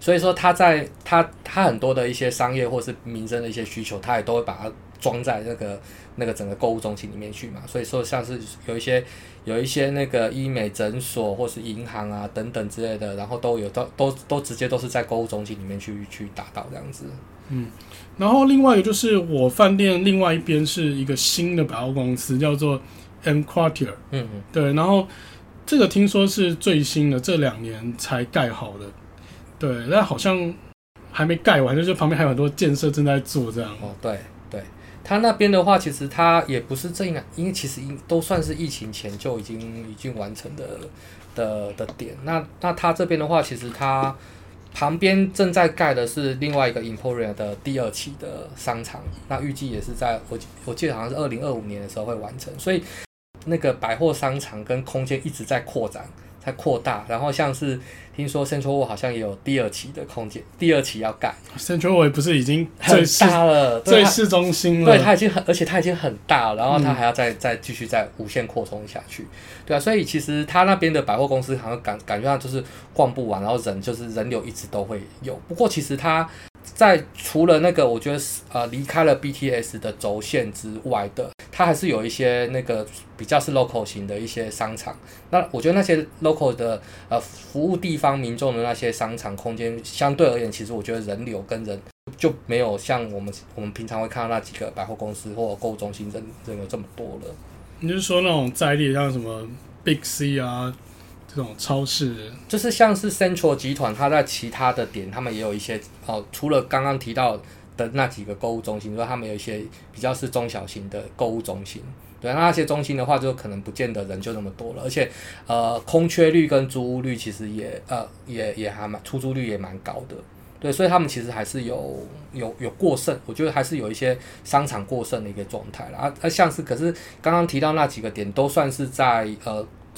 所以说它在它很多的一些商业或是民生的一些需求，它也都会把它装在那个整个购物中心里面去嘛。所以说，像是有一些那个医美诊所或是银行啊等等之类的，然后都直接都是在购物中心里面去打到这样子。然后另外一个就是我饭店另外一边是一个新的百货公司，叫做 EmQuartier。对，然后这个听说是最新的，这2年才盖好的。对，但好像还没盖完，就是旁边还有很多建设正在做这样。哦，对。他那边的话，其实他也不是这样，因为其实都算是疫情前就已经完成的点。那他这边的话，其实他旁边正在盖的是另外一个 Emporium 的第2期的商场，那预计也是在我记得好像是2025年的时候会完成。所以那个百货商场跟空间一直在扩展，在扩大。然后像是听说 Central World 好像也有第2期的空间，第2期要盖。Central World 不是已经很大了，最市中心了。对，它已经而且它已经很大了，然后它还要再继续再无限扩充下去。对啊，所以其实它那边的百货公司好像感觉上就是逛不完，然后人流一直都会有。不过其实它在除了那个我觉得离开了 BTS 的轴线之外的，它还是有一些那个比较是 local 型的一些商场。那我觉得那些 local 的服务地方民众的那些商场空间，相对而言，其实我觉得人流跟人就没有像我们平常会看到那几个百货公司或购物中心人有这么多了。你就是说那种在地像什么 Big C 啊？这种超市就是像是 Central 集团，它在其他的点，他们也有一些除了刚刚提到的那几个购物中心，他们有一些比较是中小型的购物中心。对，那些中心的话，就可能不见得人就那么多了，而且空缺率跟租屋率其实也还蛮，出租率也蛮高的。对，所以他们其实还是有过剩，我觉得还是有一些商场过剩的一个状态啦。像是可是刚刚提到那几个点，都算是在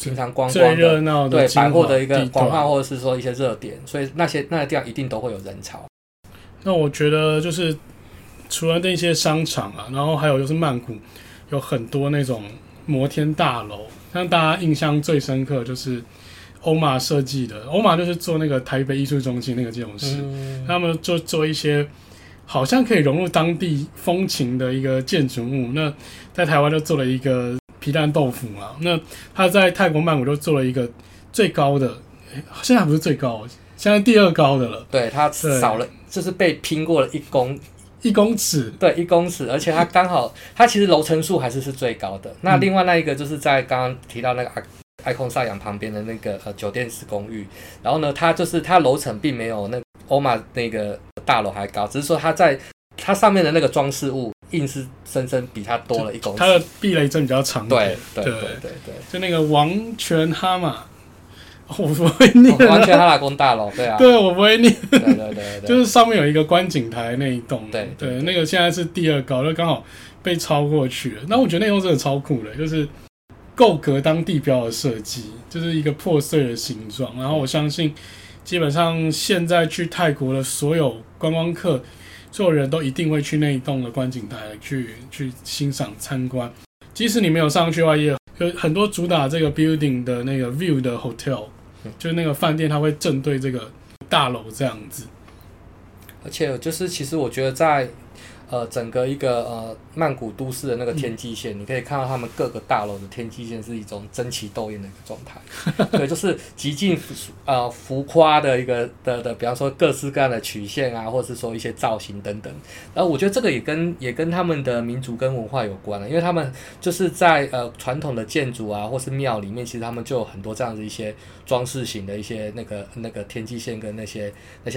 平常观光最热闹的对百货的一个广泛，或者是说一些热点，所以那些地方一定都会有人潮。那我觉得就是除了那些商场啊，然后还有就是曼谷有很多那种摩天大楼，像大家印象最深刻就是OMA 设计的，OMA 就是做那个台北艺术中心那个建筑师，他们就做一些好像可以融入当地风情的一个建筑物。那在台湾就做了一个皮蛋豆腐嘛，那他在泰国曼谷就做了一个最高的，现在还不是最高，现在第2高的了。对，他少了，就是被拼过了一公尺，对，1公尺，而且它刚好，它其实楼层数还是最高的。那另外那一个就是在刚刚提到那个Iconsiam 旁边的那个酒店式公寓，然后呢，它就是它楼层并没有那 OMA 那个大楼还高，只是说它在它上面的那个装饰物。硬是深深比它多了1公尺，它的避雷针比较长一点。对，就那个王权哈马，我不会念王权哈马宫大楼，对啊，对，我不会念，对，就是上面有一个观景台那一栋，对，那个现在是第2高，就刚好被超过去了。那我觉得那栋真的超酷的，就是够格当地标的设计，就是一个破碎的形状。然后我相信，基本上现在去泰国的所有观光客。所有人都一定会去那一栋的观景台去欣赏参观，即使你没有上去的话，也有很多主打这个 building 的那个 view 的 hotel， 就是那个饭店，它会正对这个大楼这样子。而且就是其实我觉得在整个一个曼谷都市的那个天际线，你可以看到他们各个大楼的天际线是一种争奇斗艳的一个状态，对，就是极尽浮夸的一个的，比方说各式各样的曲线啊，或是说一些造型等等。然后我觉得这个也跟他们的民族跟文化有关了，因为他们就是在传统的建筑啊，或是庙里面，其实他们就有很多这样的一些装饰型的一些那个天际线跟那些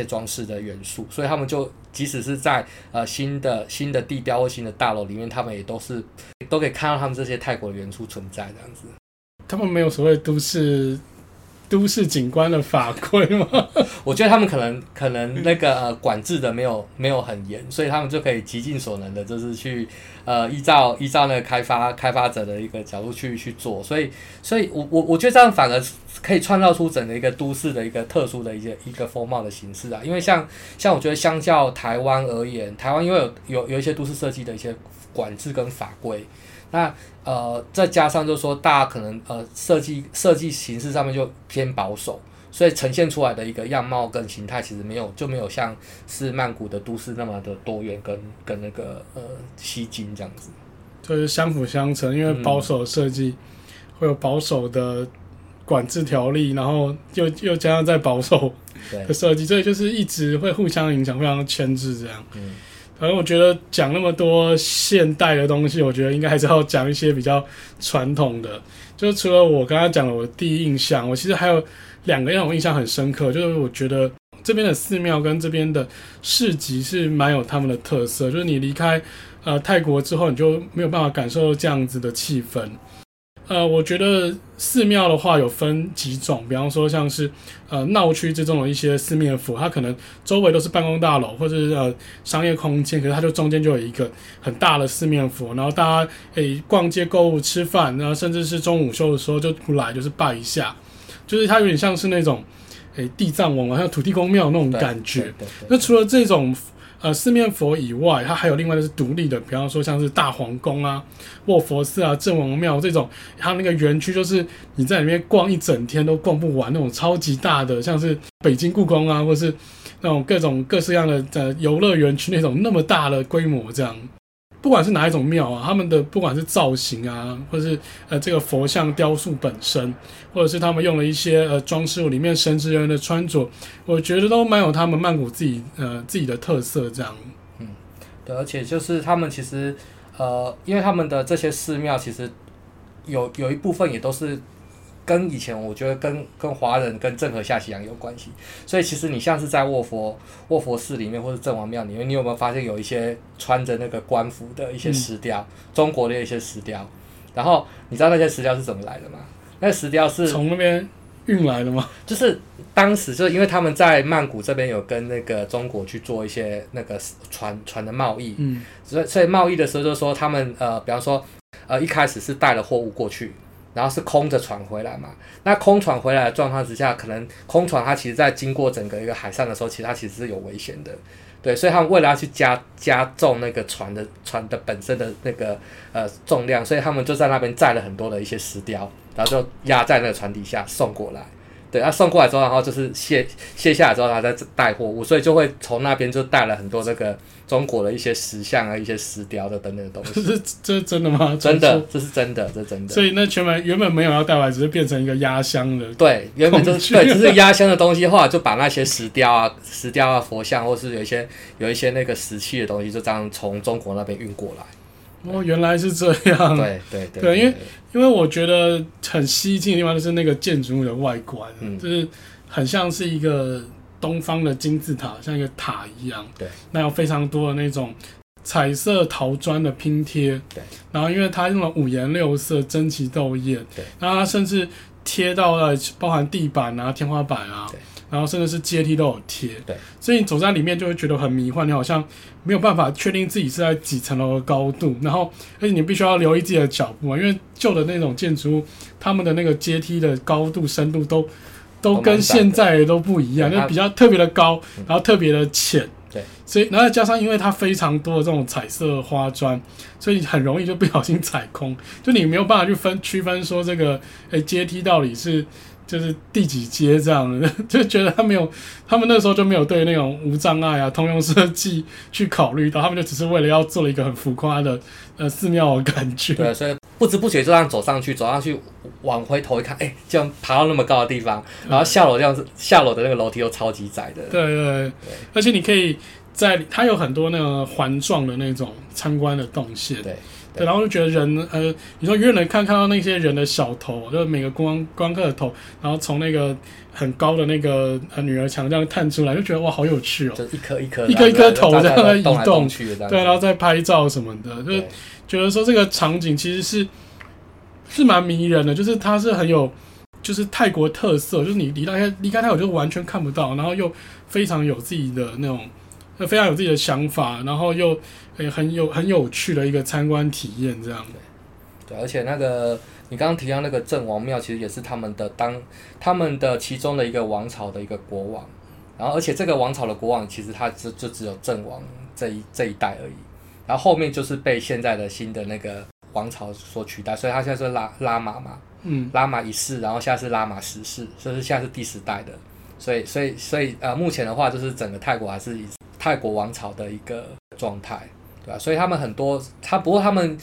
装饰的元素，所以他们就即使是在新的地标或新的大楼里面，他们也都可以看到他们这些泰国的元素存在这样子。他们没有所谓都市都市景观的法规吗？我觉得他们可能那个管制的没有很严，所以他们就可以极尽所能的，就是去依照那个开发者的一个角度去做，所以我觉得这样反而可以创造出整个一个都市的一个特殊的一个风貌的形式啊。因为像我觉得相较台湾而言，台湾因为有一些都市设计的一些管制跟法规。那再加上就是说，大家可能设计形式上面就偏保守，所以呈现出来的一个样貌跟形态其实没有像是曼谷的都市那么的多元跟那个吸睛这样子，就是相辅相成，因为保守设计会有保守的管制条例，然后又加上在保守的设计，所以就是一直会互相影响，互相牵制这样。嗯，反正我觉得讲那么多现代的东西，我觉得应该还是要讲一些比较传统的。就是除了我刚刚讲的我的第一印象，我其实还有两个让我印象很深刻，就是我觉得这边的寺庙跟这边的市集是蛮有他们的特色，就是你离开泰国之后，你就没有办法感受这样子的气氛。我觉得寺庙的话有分几种，比方说像是闹区之中的一些四面佛，它可能周围都是办公大楼或者是商业空间，可是它就中间就有一个很大的四面佛，然后大家逛街购物吃饭，然后甚至是中午休的时候就出来就是拜一下，就是它有点像是那种地藏王像土地公庙那种感觉。那除了这种四面佛以外，它还有另外的是独立的，比方说像是大皇宫啊、卧佛寺啊、郑王庙这种，它那个园区就是你在里面逛一整天都逛不完那种超级大的，像是北京故宫啊，或是那种各种各式样的游乐园区那种那么大的规模这样。不管是哪一种庙啊，他们的不管是造型啊，或是这个佛像雕塑本身，或者是他们用了一些装饰物里面神职人的穿着，我觉得都蛮有他们曼谷自己的特色这样。嗯，对，而且就是他们其实因为他们的这些寺庙其实有一部分也都是跟以前我觉得跟华人跟郑和下西洋有关系，所以其实你像是在卧佛寺里面或者郑王庙里面，你有没有发现有一些穿着那个官服的一些石雕，中国的一些石雕，然后你知道那些石雕是怎么来的吗？那石雕是从那边运来的吗？就是当时就是因为他们在曼谷这边有跟那个中国去做一些那个船的贸易，所以贸易的时候就说他们比方说一开始是带了货物过去，然后是空着船回来嘛，那空船回来的状况之下，可能空船它其实在经过整个一个海上的时候，其实它其实是有危险的，对，所以他们为了要去加重那个船的本身的那个重量，所以他们就在那边载了很多的一些石雕，然后就压在那个船底下送过来，对，送过来之后，然后就是卸下来之后，然后再带货物，所以就会从那边就带了很多这个中国的一些石像啊、一些石雕的等等的东西。这是真的吗？真的，这是真的，这是真的。所以那原本没有要带来，只是变成一个压箱的。对，原本就是对，就是压箱的东西，后来就把那些石雕啊、佛像，或是有一些那个石器的东西，就这样从中国那边运过来。哦，原来是这样。对，因为我觉得很吸睛的地方就是那个建筑物的外观，就是很像是一个东方的金字塔，像一个塔一样。对，那有非常多的那种彩色陶砖的拼贴。对，然后因为它用了五颜六色、争奇斗艳。对，然后它甚至贴到了包含地板啊、天花板啊。对，然后甚至是阶梯都有贴，对，所以你走在里面就会觉得很迷幻，你好像没有办法确定自己是在几层楼的高度，然后而且你必须要留意自己的脚步，因为旧的那种建筑物，他们的那个阶梯的高度、深度都跟现在的都不一样，就比较特别的高，然后特别的浅，对，所以然后加上因为它非常多的这种彩色花砖，所以很容易就不小心踩空，就你没有办法去区分说这个阶梯到底是。就是第几阶这样的，就觉得他们那时候就没有对那种无障碍啊、通用设计去考虑到，他们就只是为了要做了一个很浮夸的寺庙的感觉。对，所以不知不觉就这样走上去，往回头一看，哎，这样爬到那么高的地方，然后下楼这样子，下楼的那个楼梯又超级窄的。对，而且你可以它有很多那个环状的那种参观的动线。对，然后就觉得人，你说远远看到那些人的小头，就是每个观光客的头，然后从那个很高的那个女儿墙这样探出来，就觉得哇，好有趣哦！就一颗头这样在移动，对，然后再拍照什么的，就觉得说这个场景其实是蛮迷人的，就是它是很有就是泰国特色，就是你离开泰国就完全看不到，然后又非常有自己的那种，非常有自己的想法，然后又、很有趣的一个参观体验这样。对，而且那个你刚刚提到那个郑王庙，其实也是他们的其中的一个王朝的一个国王，然后而且这个王朝的国王其实他就只有郑王这一代而已，然后后面就是被现在的新的那个王朝所取代，所以他现在是拉玛嘛。拉玛一世，然后现在是拉玛十世，所以是现在是第10代的，所以目前的话就是整个泰国还是以泰国王朝的一个状态，对吧？所以他们很多，不过他们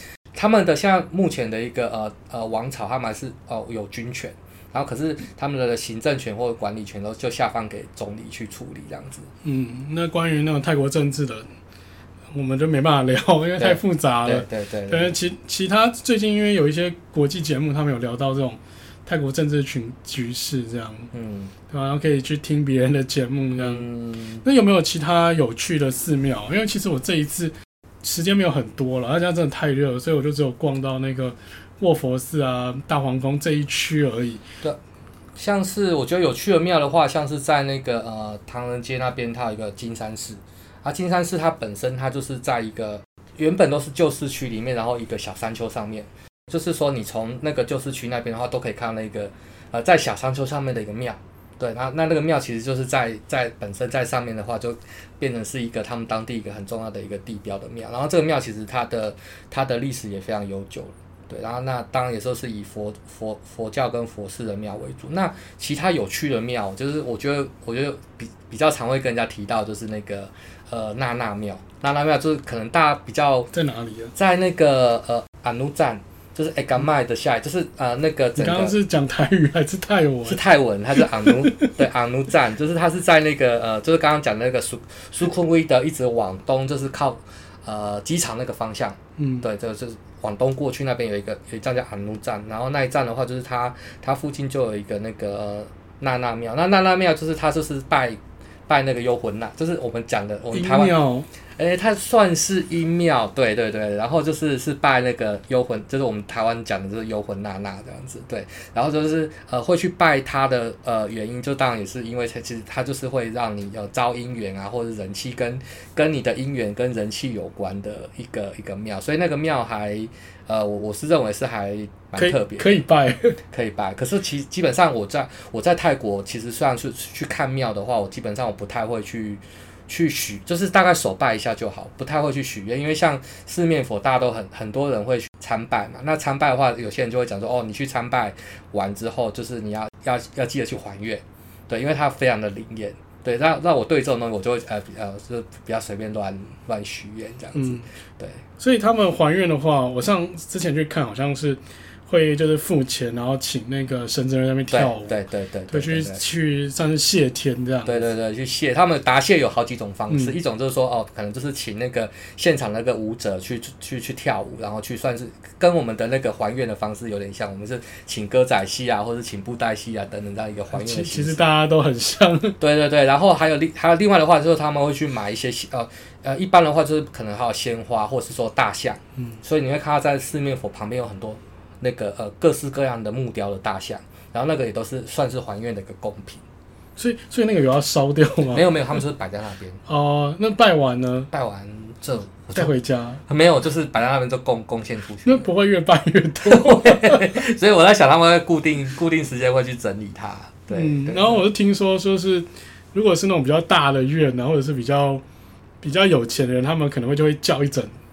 的现在目前的一个王朝，他们还是有军权，然后可是他们的行政权或管理权都就下放给总理去处理这样子。那关于那种泰国政治的，我们就没办法聊，因为太复杂了。对。其他最近因为有一些国际节目，他们有聊到这种泰国政治局势这样，对吧？然后可以去听别人的节目这样。那有没有其他有趣的寺庙？因为其实我这一次时间没有很多了，而且真的太热了，所以我就只有逛到那个卧佛寺啊、大皇宫这一区而已。对，像是我觉得有趣的庙的话，像是在那个唐人街那边，它有一个金山寺。金山寺它本身它就是在一个原本都是旧市区里面，然后一个小山丘上面，就是说你从那个旧市区那边的话都可以看到那个在小山丘上面的一个庙。对，那个庙其实就是在本身在上面的话就变成是一个他们当地一个很重要的一个地标的庙，然后这个庙其实它的历史也非常悠久了。对，然后那当然也就是以佛教跟佛寺的庙为主。那其他有趣的庙，就是我觉得比较常会跟人家提到，就是那个那那庙就是可能大家比较在哪里啊？在那个阿努站，就是阿甘麦的下来，就是那个整个。你刚刚是讲台语还是泰文？是泰文，它是阿努对阿努站，就是它是在那个就是刚刚讲的那个苏坤威的一直往东，就是靠机场那个方向。对，这个就是往东过去那边有一站叫安努站，然后那一站的话就是它附近就有一个那个那那庙，那那那庙就是它就是拜那个幽魂呐，就是我们讲的我们台湾，它算是阴庙，对，然后是拜那个幽魂，就是我们台湾讲的就是幽魂那那这样子，对，然后就是会去拜它的原因，就当然也是因为其实它就是会让你有招姻缘啊，或者人气跟你的姻缘跟人气有关的一个庙，所以那个庙还我是认为是还蛮特别的，可以拜。可是基本上我在泰国，其实虽然是去看庙的话，我基本上我不太会去许，就是大概手拜一下就好，不太会去许愿，因为像四面佛，大家都很多人会去参拜嘛。那参拜的话，有些人就会讲说，你去参拜完之后，就是你要记得去还愿，对，因为它非常的灵验。对，那我对这种东西，我就会就比较随便乱许愿这样子。对。所以他们还愿的话，我之前去看好像是会就是付钱，然后请那个神职人在那边跳舞，对，去算是谢天这样。对，去谢。他们答谢有好几种方式，一种就是说可能就是请那个现场那个舞者去跳舞，然后去算是跟我们的那个还愿的方式有点像，我们是请歌仔戏啊，或者请布袋戏啊等等这样一个还愿的形式。其实大家都很像。对，然后还有另外的话就是他们会去买一些一般的话就是可能还有鲜花或是说大象，所以你会看到在四面佛旁边有很多。那个各式各样的木雕的大象，然后那个也都是算是还愿的一个贡品，所以那个有要烧掉吗？没有，他们就是摆在那边。那拜完呢？拜完这带回家？没有，就是摆在那边就贡献出去。那不会越拜越多？所以我在想他们会固定时间会去整理它。对。然后我就听说是，如果是那种比较大的院，然后或者是比较有钱的人，他们可能就会叫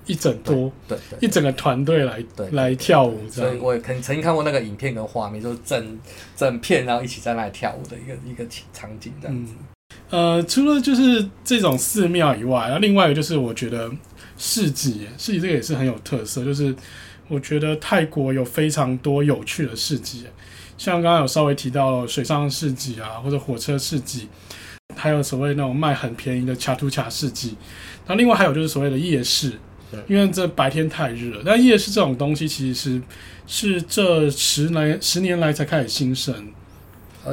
一整多，对，一整个团队来跳舞这样。所以我也曾经看过那个影片跟画面，就是整片然后一起在那里跳舞的一个场景这样子。除了就是这种寺庙以外，然后另外一个就是我觉得市集这个也是很有特色，就是我觉得泰国有非常多有趣的市集，像刚刚有稍微提到水上市集啊，或者火车市集。还有所谓那种卖很便宜的恰图恰市集，然后另外还有就是所谓的夜市，因为这白天太热了。但夜市这种东西其实是这10年来才开始兴盛，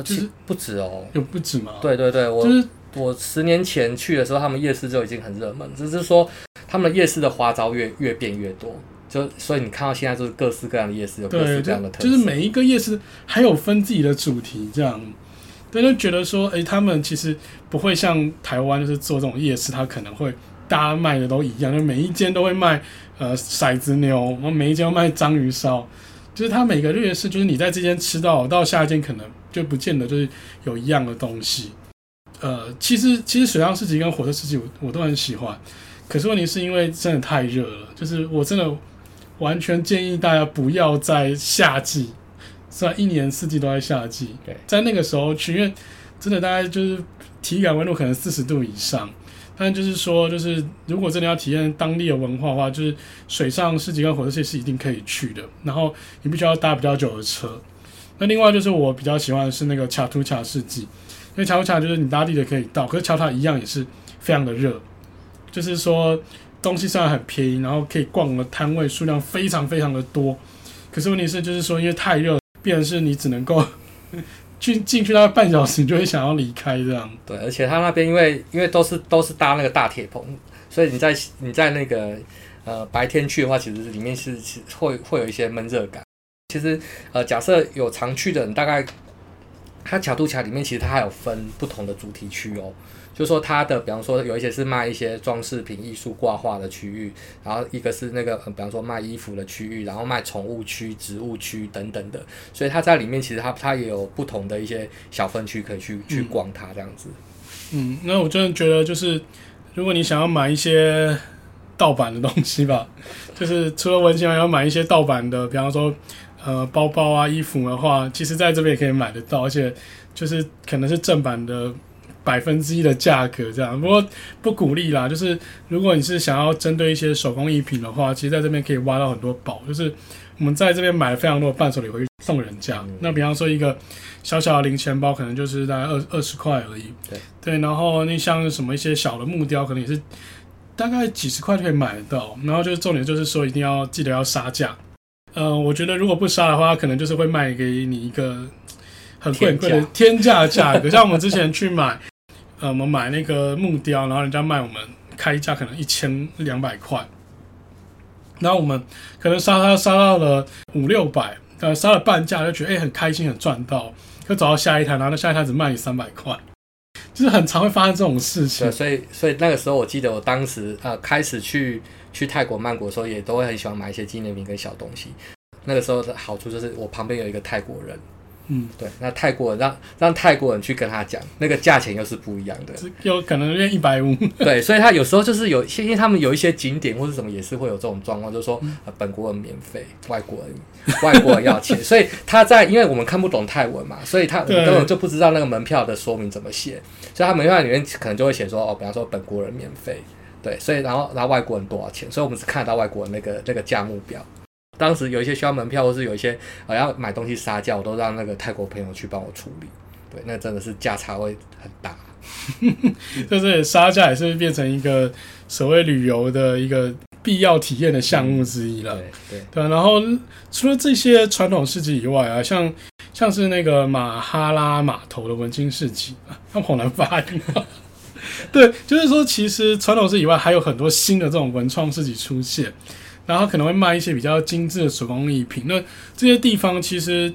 就是不止哦，有不止吗？对，我10年前去的时候，他们夜市就已经很热门，只是说他们的夜市的花招越变越多。就所以你看到现在就是各式各样的夜市，有各式各样的特色，就是每一个夜市还有分自己的主题这样。对，就觉得说，哎，他们其实不会像台湾就是做这种夜市，他可能会大家卖的都一样，就每一间都会卖骰子牛，然后每一间都卖章鱼烧，就是他每个夜市就是你在这间吃到下一间可能就不见得就是有一样的东西。其实水上市集跟火车市集 我都很喜欢，可是问题是因为真的太热了，就是我真的完全建议大家不要在夏季，虽然一年四季都在夏季，在那个时候去，因为真的大概就是体感温度可能40度以上，但就是说就是如果真的要体验当地的文化的话，就是水上市集跟火车市集是一定可以去的，然后你必须要搭比较久的车。那另外就是我比较喜欢的是那个卡图卡市集，因为桥塔就是你搭地铁可以到，可是桥塔一样也是非常的热，就是说东西虽然很便宜，然后可以逛的摊位数量非常非常的多，可是问题是就是说因为太热，变成是你只能够进去大概半小时你就会想要离开这样。对，而且他那边因为都是搭那个大铁棚，所以你在那个白天去的话，其实里面是会有一些闷热感。其实假设有常去的人，大概它卡都卡里面其实它还有分不同的主题区哦，就是说它的比方说有一些是卖一些装饰品艺术挂画的区域，然后一个是那个比方说卖衣服的区域，然后卖宠物区植物区等等的，所以它在里面其实它也有不同的一些小分区可以去逛它这样子。嗯，那我真的觉得就是如果你想要买一些盗版的东西吧，就是除了文青要买一些盗版的比方说包包啊衣服的话，其实在这边也可以买得到，而且就是可能是正版的1%的价格这样，不过不鼓励啦，就是如果你是想要针对一些手工艺品的话，其实在这边可以挖到很多宝，就是我们在这边买了非常多的伴手礼回去送人家。那比方说一个小小的零钱包可能就是大概20块而已， 对，然后那像什么一些小的木雕可能也是大概几十块就可以买得到，然后就是重点就是说一定要记得要杀价。我觉得如果不杀的话，可能就是会卖给你一个很贵很贵的天价价格。像我们之前去买，我们买那个木雕，然后人家卖我们开价可能1200块，然后我们可能杀到了500-600，杀了半价就觉得很开心很赚到，就找到下一摊，然后下一摊只卖你300块。就是很常会发生这种事情。对，所以那个时候我记得我当时开始去泰国曼谷的时候，也都会很喜欢买一些纪念品跟小东西。那个时候的好处就是我旁边有一个泰国人，嗯，对，那泰国人让泰国人去跟他讲，那个价钱又是不一样的，有可能变150。对，所以他有时候就是有，因为他们有一些景点或是什么也是会有这种状况，就是说本国人免费，外国人要钱。所以他在因为我们看不懂泰文嘛，所以他根本就不知道那个门票的说明怎么写，所以他门票里面可能就会写说比方说本国人免费，对，所以然后外国人多少钱，所以我们只看得到外国人那个价目表。当时有一些需要门票或是有一些要买东西杀价，我都让那个泰国朋友去帮我处理。对，那真的是价差会很大。就是杀价也是变成一个所谓旅游的一个必要体验的项目之一了。对，然后除了这些传统市集以外啊，像是那个马哈拉码头的文青市集，他们好难发音。对，就是说其实传统市集以外还有很多新的这种文创市集出现，然后可能会卖一些比较精致的手工艺品。那这些地方其实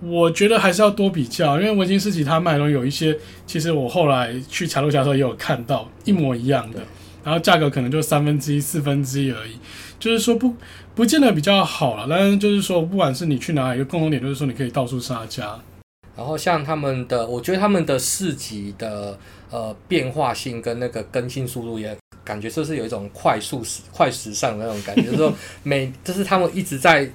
我觉得还是要多比较，因为文青市集它卖的东西有一些其实我后来去卡路家的时候也有看到一模一样的，然后价格可能就1/3、1/4而已，就是说不见得比较好啦。但是就是说不管是你去哪里，一个共同点就是说你可以到处杀价。然后像他们的，我觉得他们的市集的变化性跟那个更新速度也感觉就是有一种快时尚的那种感觉，就是说就是他们一直在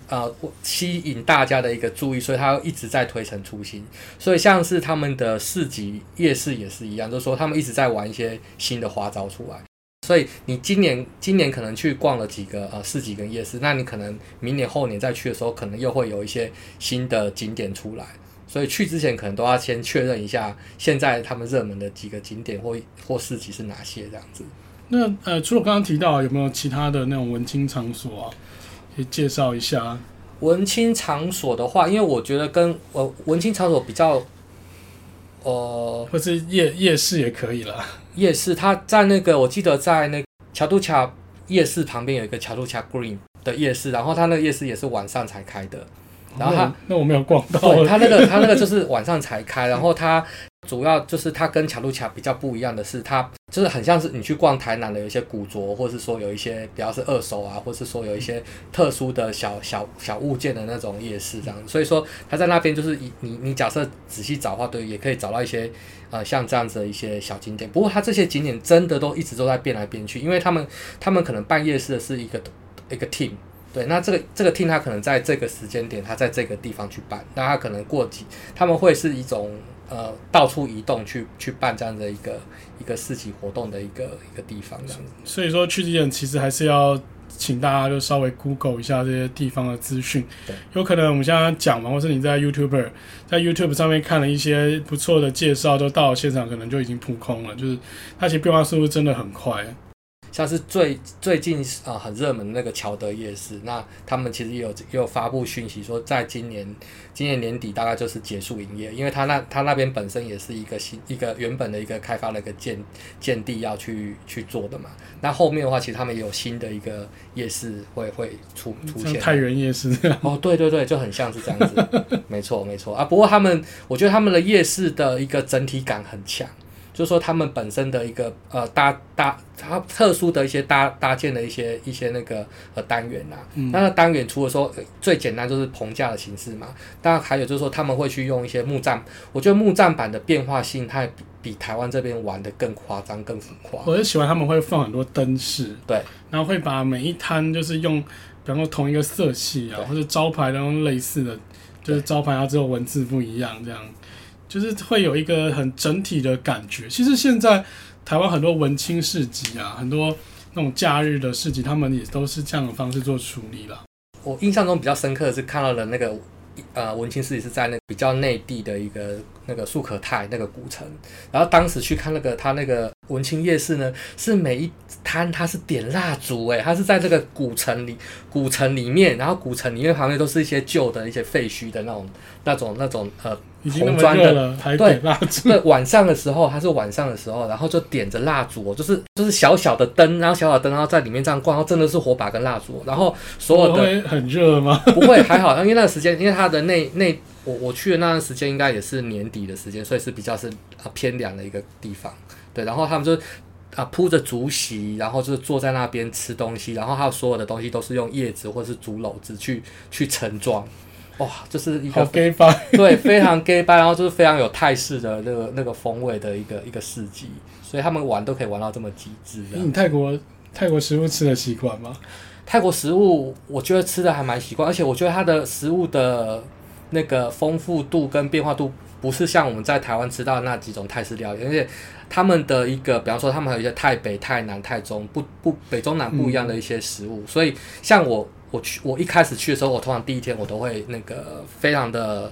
吸引大家的一个注意，所以他一直在推陈出新。所以像是他们的市集夜市也是一样，就是说他们一直在玩一些新的花招出来。所以你今年可能去逛了几个市集跟夜市，那你可能明年后年再去的时候，可能又会有一些新的景点出来。所以去之前可能都要先确认一下，现在他们热门的几个景点或市集是哪些这样子。那除了我刚刚提到，有没有其他的那种文青场所啊？可以介绍一下。文青场所的话，因为我觉得跟文青场所比较，或是夜市也可以啦。夜市它在那个，我记得在那个卡都卡夜市旁边有一个卡都卡 Green，的夜市，然后它那个夜市也是晚上才开的，然后它、哦、那我没有逛到，对，它那个就是晚上才开，然后它主要就是它跟卡路卡比较不一样的是，它就是很像是你去逛台南的有一些古着，或是说有一些比较是二手啊，或是说有一些特殊的小物件的那种夜市这样，所以说它在那边就是你假设仔细找的话，对，也可以找到一些像这样子的一些小景点。不过它这些景点真的都一直都在变来变去，因为他们可能办夜市的是一个 team。对，那这个 team 他可能在这个时间点，他在这个地方去办，那他可能他们会是一种到处移动去办这样的一个市集活动的一个地方这样子。所以说去之前其实还是要请大家就稍微 Google 一下这些地方的资讯，有可能我们现在讲嘛，或是你在 YouTube 上面看了一些不错的介绍，都到了现场可能就已经扑空了，就是它其实变化速度真的很快。像是最近很热门的那个乔德夜市，那他们其实也有发布讯息说，在今年年底大概就是结束营业，因为他那边本身也是一个原本的一个开发的一个建地要去做的嘛。那后面的话，其实他们也有新的一个夜市会出现，像太原夜市这样。哦，对对对，就很像是这样子，没错没错啊。不过我觉得他们的夜市的一个整体感很强。就是说他们本身的一个它特殊的一些搭建的一些那个单元啊，那单元除了说最简单就是棚架的形式嘛，当然还有就是说他们会去用一些木栈，我觉得木栈板的变化性它比台湾这边玩的更夸张更浮夸。我就喜欢他们会放很多灯饰，对，然后会把每一摊就是用比方说同一个色系啊，或者招牌都用类似的，就是招牌它只有文字不一样这样。就是会有一个很整体的感觉。其实现在台湾很多文青市集啊，很多那种假日的市集，他们也都是这样的方式做处理啦。我印象中比较深刻的是看到了那个文青市集是在那比较内地的一个那个素可泰那个古城，然后当时去看那个他那个文青夜市呢，是每一摊它是点蜡烛，它是在这个古城里面，然后古城里面旁边都是一些旧的一些废墟的那种红砖的，对对，晚上的时候，它是晚上的时候，然后就点着蜡烛，就是小小的灯，然后小小的灯，然后在里面这样逛，然后真的是火把跟蜡烛，然后所有的会很热吗？不会，还好，因为那个时间，因为它的我去的那段时间应该也是年底的时间，所以是比较是偏凉的一个地方，对，然后他们就。铺着竹席，然后就是坐在那边吃东西，然后还有所有的东西都是用叶子或是竹篓子去盛装，哇，就是一个好 gay bar， 对，非常 gay bar， 然后就是非常有泰式的那个风味的一个市集，所以他们玩都可以玩到这么极致。你泰国食物吃得习惯吗？泰国食物我觉得吃得还蛮习惯，而且我觉得它的食物的那个丰富度跟变化度。不是像我们在台湾吃到的那几种泰式料理，而且他们的一个，比方说他们还有一些泰北、泰南、泰中北中南不一样的一些食物，所以像我一开始去的时候，我通常第一天我都会那个非常的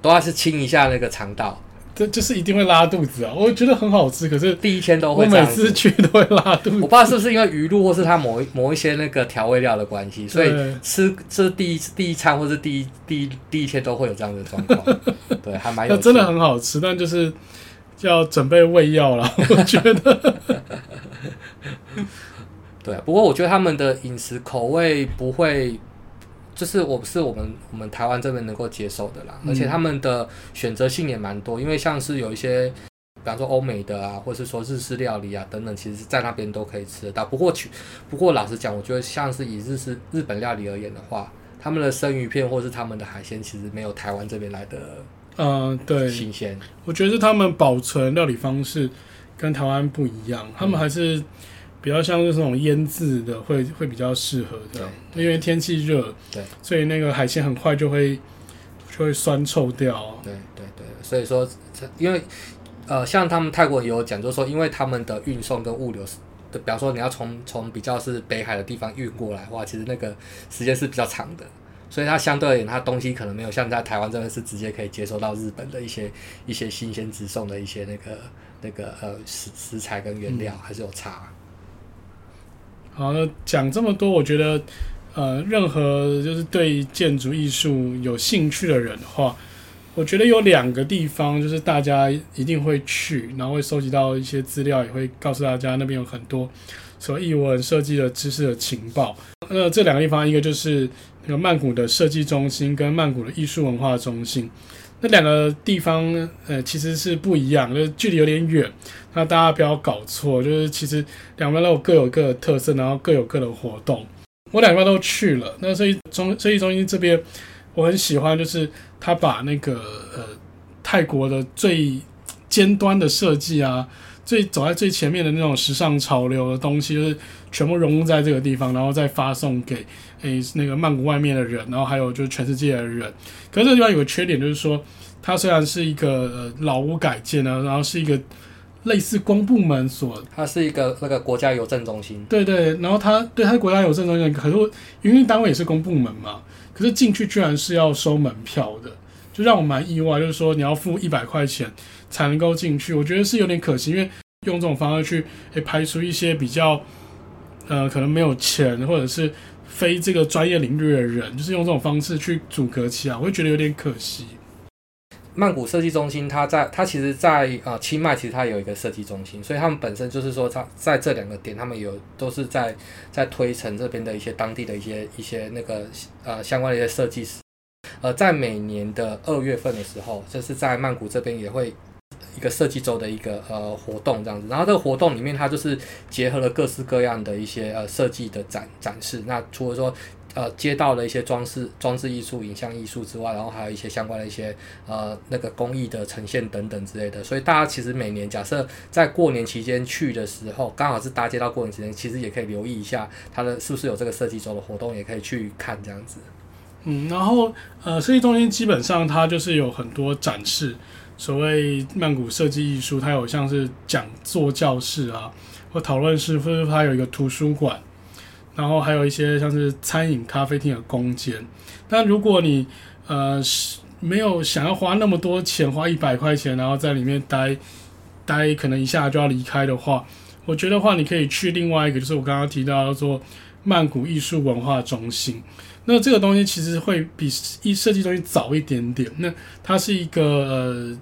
都要是清一下那个肠道，这就是一定会拉肚子啊！我觉得很好吃，可是第一天都会这样子，我每次去都会拉肚子。我不知道是不是因为鱼露或是它某一些那个调味料的关系，所以吃第一餐或是第一天都会有这样的状况。对，还蛮有趣的。真的很好吃，但就是要准备胃药啦，我觉得。对，不过我觉得他们的饮食口味不会。就是我们台湾这边能够接受的啦，而且他们的选择性也蛮多，因为像是有一些，比方说欧美的啊，或是说日式料理啊等等，其实在那边都可以吃得到。不过老实讲，我觉得像是以日本料理而言的话，他们的生鱼片或是他们的海鲜，其实没有台湾这边来的对新鲜。我觉得他们保存料理方式跟台湾不一样，他们还是比较像是那种腌制的会比较适合的，因为天气热，所以那个海鲜很快就会酸臭掉。对对对，所以说，因为像他们泰国也有讲，就是说，因为他们的运送跟物流，比方说你要从比较是北海的地方运过来的话，其实那个时间是比较长的，所以它相对而言，它东西可能没有像在台湾这边是直接可以接收到日本的一些新鲜直送的一些那个食材跟原料，还是有差。好，那讲这么多，我觉得，任何就是对建筑艺术有兴趣的人的话，我觉得有两个地方就是大家一定会去，然后会收集到一些资料，也会告诉大家那边有很多所谓艺文设计的知识的情报。这两个地方，一个就是那个曼谷的设计中心跟曼谷的艺术文化中心，那两个地方其实是不一样，就是距离有点远，那大家不要搞错，就是其实两边都各有各的特色，然后各有各的活动。我两边都去了，那设计中心这边我很喜欢，就是他把那个泰国的最尖端的设计啊，最走在最前面的那种时尚潮流的东西，就是全部融入在这个地方，然后再发送给那个曼谷外面的人，然后还有就是全世界的人。可是这个地方有个缺点，就是说它虽然是一个老屋改建啊，然后是一个类似公部门所，它是一个那个国家邮政中心，对对，然后它是国家邮政中心，可是营运单位也是公部门嘛，可是进去居然是要收门票的。就让我蛮意外，就是说你要付100块钱才能够进去，我觉得是有点可惜，因为用这种方式去排除一些比较可能没有钱或者是非这个专业领域的人，就是用这种方式去阻隔起来，我会觉得有点可惜。曼谷设计中心它其实在清迈其实它有一个设计中心，所以他们本身就是说它在这两个点他们都是在推陈这边的一些当地的一些那个相关的一些设计师。在每年的2月份的时候，就是在曼谷这边也会一个设计周的一个活动这样子，然后这个活动里面它就是结合了各式各样的一些设计的展示，那除了说街道的一些装置艺术、影像艺术之外，然后还有一些相关的一些那个工艺的呈现等等之类的，所以大家其实每年假设在过年期间去的时候，刚好是搭接到过年期间，其实也可以留意一下它的是不是有这个设计周的活动，也可以去看这样子。然后设计中心基本上它就是有很多展示，所谓曼谷设计艺术，它有像是讲座教室啊，或讨论室，或者它有一个图书馆，然后还有一些像是餐饮咖啡厅的空间。但如果你没有想要花那么多钱，花100块钱然后在里面待可能一下就要离开的话，我觉得话你可以去另外一个，就是我刚刚提到叫做曼谷艺术文化中心。那这个东西其实会比设计中心早一点点，那它是一个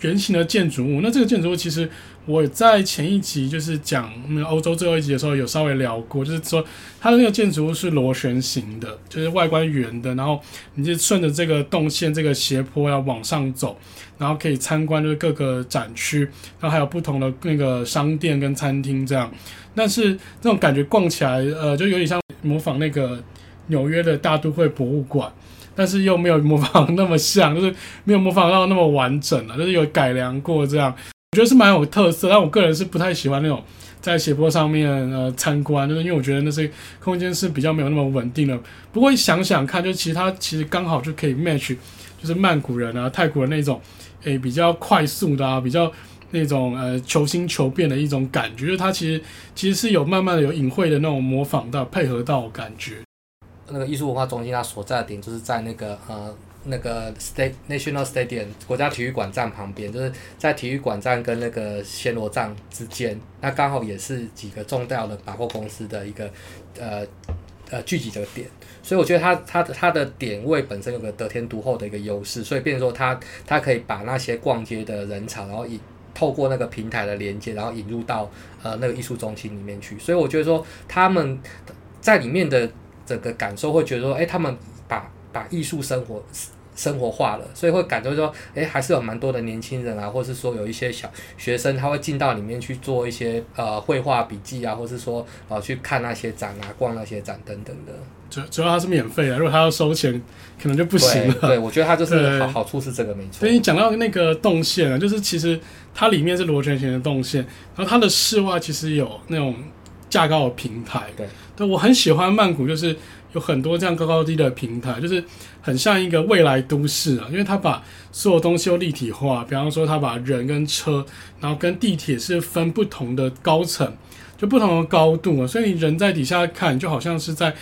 圆形的建筑物。那这个建筑物其实我在前一集就是讲欧洲最后一集的时候有稍微聊过，就是说它的那个建筑物是螺旋形的，就是外观圆的，然后你就顺着这个动线这个斜坡要往上走，然后可以参观就是各个展区，然后还有不同的那个商店跟餐厅这样。但是那种感觉逛起来就有点像模仿那个纽约的大都会博物馆，但是又没有模仿那么像，就是没有模仿到那么完整了，就是有改良过这样。我觉得是蛮有特色，但我个人是不太喜欢那种在斜坡上面参观，就是因为我觉得那些空间是比较没有那么稳定的。不过想想看，就其实它其实刚好就可以 match， 就是曼谷人啊、泰国人那种比较快速的啊，比较那种求新求变的一种感觉，就是它其实是有慢慢的有隐晦的那种模仿到配合到的感觉。那个艺术文化中心它所在的点就是在那个National Stadium 国家体育馆站旁边，就是在体育馆站跟那个暹罗站之间，那刚好也是几个重要的百货公司的一个聚集的点，所以我觉得它的点位本身有个得天独厚的一个优势，所以变成说它可以把那些逛街的人潮，然后透过那个平台的连接，然后引入到那个艺术中心里面去，所以我觉得说他们在里面的整个感受会觉得说，他们把艺术生活化了，所以会感觉说，还是有蛮多的年轻人啊，或是说有一些小学生，他会进到里面去做一些绘画笔记啊，或是说去看那些展啊，逛那些展等等的。主要它是免费的，如果它要收钱，可能就不行了。对，我觉得它就是好处是这个没错。所以你讲到那个动线啊，就是其实它里面是螺旋形的动线，然后它的室外其实有那种架高的平台。对，我很喜欢曼谷，就是有很多这样高高低的平台，就是很像一个未来都市啊，因为它把所有东西都立体化，比方说它把人跟车，然后跟地铁是分不同的高层，就不同的高度啊，所以你人在底下看就好像是在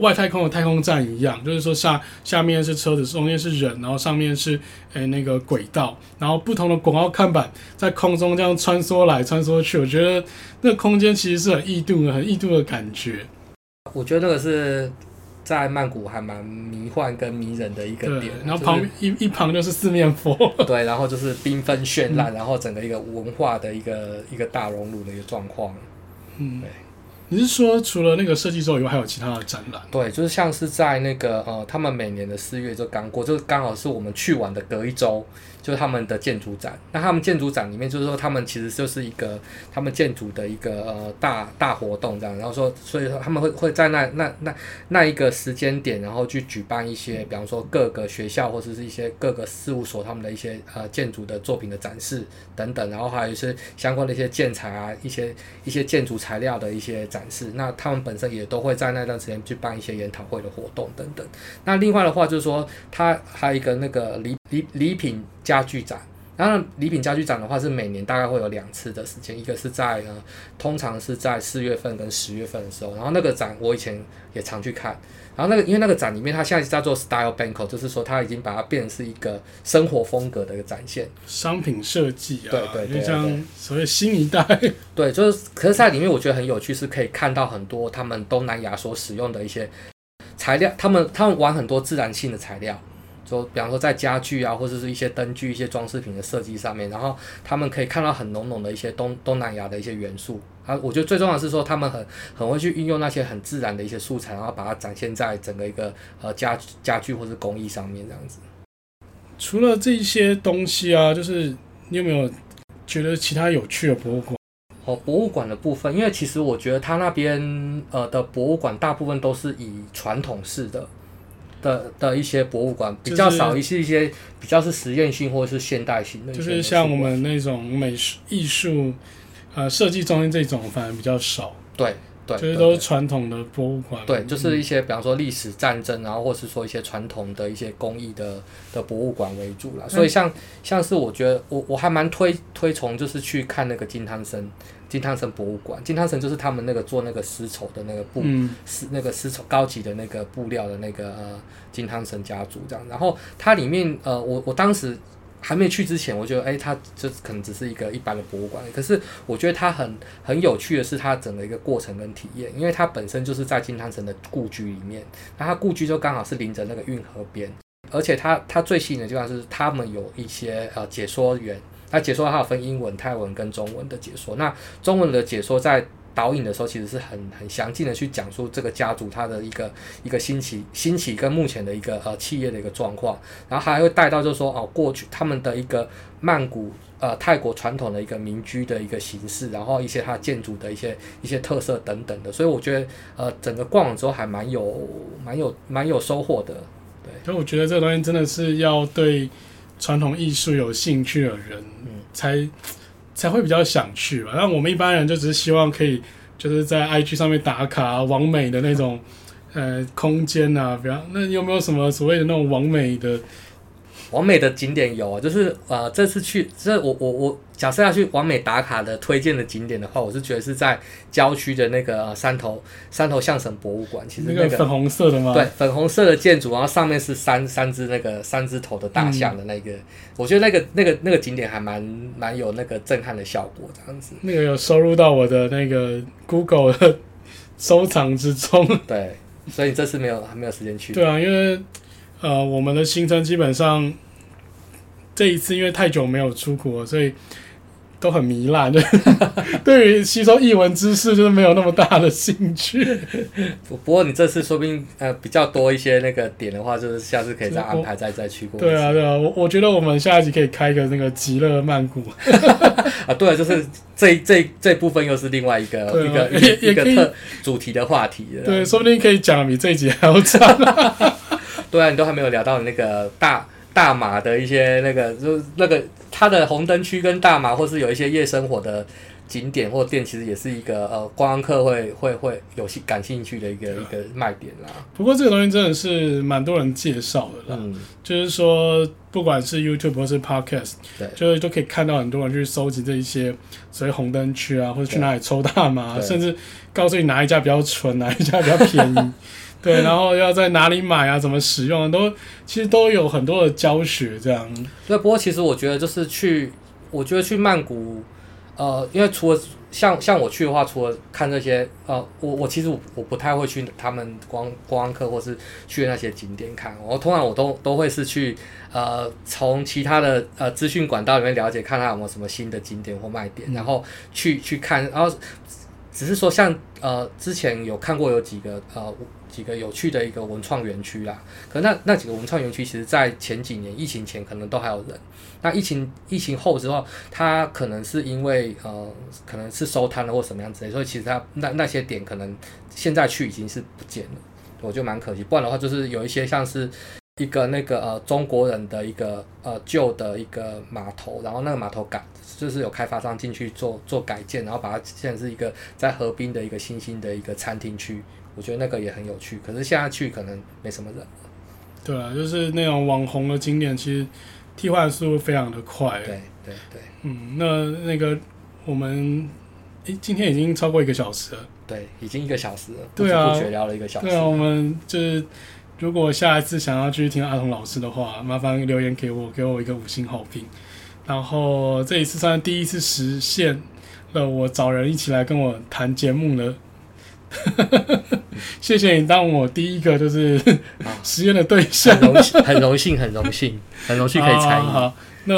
外太空的太空站一样，就是说下面是车子，中间是人，然后上面是那个轨道，然后不同的广告看板在空中这样穿梭来穿梭去，我觉得那个空间其实是很异度的感觉。我觉得那个是在曼谷还蛮迷幻跟迷人的一个点，然后一旁就是四面佛，对，然后就是缤纷绚烂，然后整个一个文化的一个大熔炉的一个状况。你是说除了那个设计周以外，还有其他的展览？对，就是像是在那个他们每年的4月就刚过，就是刚好是我们去完的隔一周，就是他们的建筑展。那他们建筑展里面，就是说他们其实就是一个他们建筑的一个大活动这样，然后说，所以说他们会在那一个时间点，然后去举办一些，比方说各个学校或者是一些各个事务所他们的一些建筑的作品的展示等等，然后还有是相关的一些建材啊，一些建筑材料的一些展示。那他们本身也都会在那段时间去办一些研讨会的活动等等。那另外的话就是说，它还有一个那个礼品家具展。然后礼品家具展的话是每年大概会有2次的时间，一个是在通常是在4月份跟10月份的时候。然后那个展我以前也常去看。然后那个因为那个展里面它现在叫做 Style Banko， 就是说它已经把它变成是一个生活风格的一个展现，商品设计啊，对，就像所谓新一代，对，就是可是在里面我觉得很有趣，是可以看到很多他们东南亚所使用的一些材料，他们玩很多自然性的材料。就比方说在家具啊，或者是一些灯具、一些装饰品的设计上面，然后他们可以看到很浓浓的一些东南亚的一些元素啊。我觉得最重要的是说，他们很会去运用那些很自然的一些素材，然后把它展现在整个一个家具或是工艺上面这样子。除了这些东西啊，就是你有没有觉得其他有趣的博物馆？博物馆的部分，因为其实我觉得他那边的博物馆大部分都是以传统式的一些博物馆，比较少一些比较是实验性或是现代性的，就是像我们那种美术艺术设计中心这种反而比较少。对，就是都是传统的博物馆。对，就是一些比方说历史战争，然后或是说一些传统的一些工艺的博物馆为主啦。所以像是我觉得我还蛮推崇就是去看那个金汤森博物馆。金汤森就是他们那个做那个丝绸的那个布，那个丝绸高级的那个布料的那个金汤森家族这样。然后它里面我当时还没去之前，我觉得它就可能只是一个一般的博物馆，可是我觉得它很有趣的是它整个一个过程跟体验，因为它本身就是在金汤森的故居里面，那它故居就刚好是临着那个运河边，而且它最吸引的地方是他们有一些解说员，那解说它有分英文、泰文跟中文的解说，那中文的解说在导引的时候其实是很详尽的去讲述这个家族它的一个兴起跟目前的一个企业的一个状况，然后还会带到就是说过去他们的一个曼谷泰国传统的一个民居的一个形式，然后一些它建筑的一些特色等等的，所以我觉得整个逛完之后还蛮有收获的。对，所以我觉得这个东西真的是要对传统艺术有兴趣的人才会比较想去吧。那我们一般人就只是希望可以就是在 IG 上面打卡网美的那种空间啊，比方那你有没有什么所谓的那种网美的景点？有啊，就是这次去我假设要去网美打卡的推荐的景点的话，我是觉得是在郊区的那个山头象神博物馆。其实那个粉红色的吗？对，粉红色的建筑，然后上面是三只那个三只头的大象的那个，我觉得那个景点还蛮有那个震撼的效果这样子。那个有收入到我的那个 Google 的收藏之中。对，所以你这次还没有时间去。对啊，因为我们的行程基本上这一次因为太久没有出国，所以都很糜烂，对于吸收艺文知识就是没有那么大的兴趣。不过你这次说不定比较多一些那个点的话，就是下次可以再安排再去过。对啊，我觉得我们下一集可以开个那个极乐曼谷。啊，对啊，就是这部分又是另外一个主题的话题了。对，说不定可以讲比这一集还要长。对啊，你都还没有聊到那个大马的一些那个，就是那个它的红灯区跟大马，或是有一些夜生活的景点或店，其实也是一个观光客会有感兴趣的一个卖点啦。不过这个东西真的是蛮多人介绍的啦，就是说不管是 YouTube 或是 Podcast， 就是都可以看到很多人去搜集这一些所谓红灯区啊，或者去哪里抽大麻，甚至告诉你哪一家比较纯，哪一家比较便宜。对，然后要在哪里买啊，怎么使用啊，其实都有很多的教学这样。对，不过其实我觉得就是我觉得去曼谷，因为除了像我去的话，除了看这些，我其实我不太会去他们观光客或是去那些景点看，我通常我都会是去从其他的资讯管道里面了解，看他有没有什么新的景点或卖点，然后去看，然后。只是说像之前有看过有几个有趣的一个文创园区啦，可那几个文创园区其实在前几年疫情前可能都还有人，那疫情后之后，它可能是因为可能是收摊了或什么样子的，所以其实它那些点可能现在去已经是不见了，我就蛮可惜。不然的话就是有一些像是一个那个中国人的一个旧的一个码头，然后那个码头改就是有开发商进去做改建，然后把它现在是一个在河滨的一个新兴的一个餐厅区，我觉得那个也很有趣，可是现在去可能没什么人了。对啊，就是那种网红的景点其实替换速度非常的快。对，嗯，那个我们今天已经超过1个小时了。对，已经1个小时了，对啊，不知不觉聊了1个小时。对啊，我们就是如果下一次想要继续听阿童老师的话，麻烦留言给我一个5星好评。然后这一次算是第一次实现了我找人一起来跟我谈节目了。谢谢你当我第一个就是实验的对象，很荣幸可以参与。好，那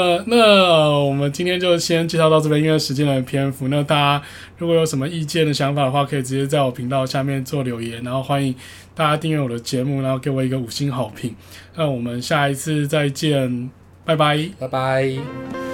我们今天就先介绍到这边，因为时间的篇幅，那大家如果有什么意见的想法的话，可以直接在我频道下面做留言，然后欢迎大家订阅我的节目，然后给我一个5星好评。那我们下一次再见，拜拜。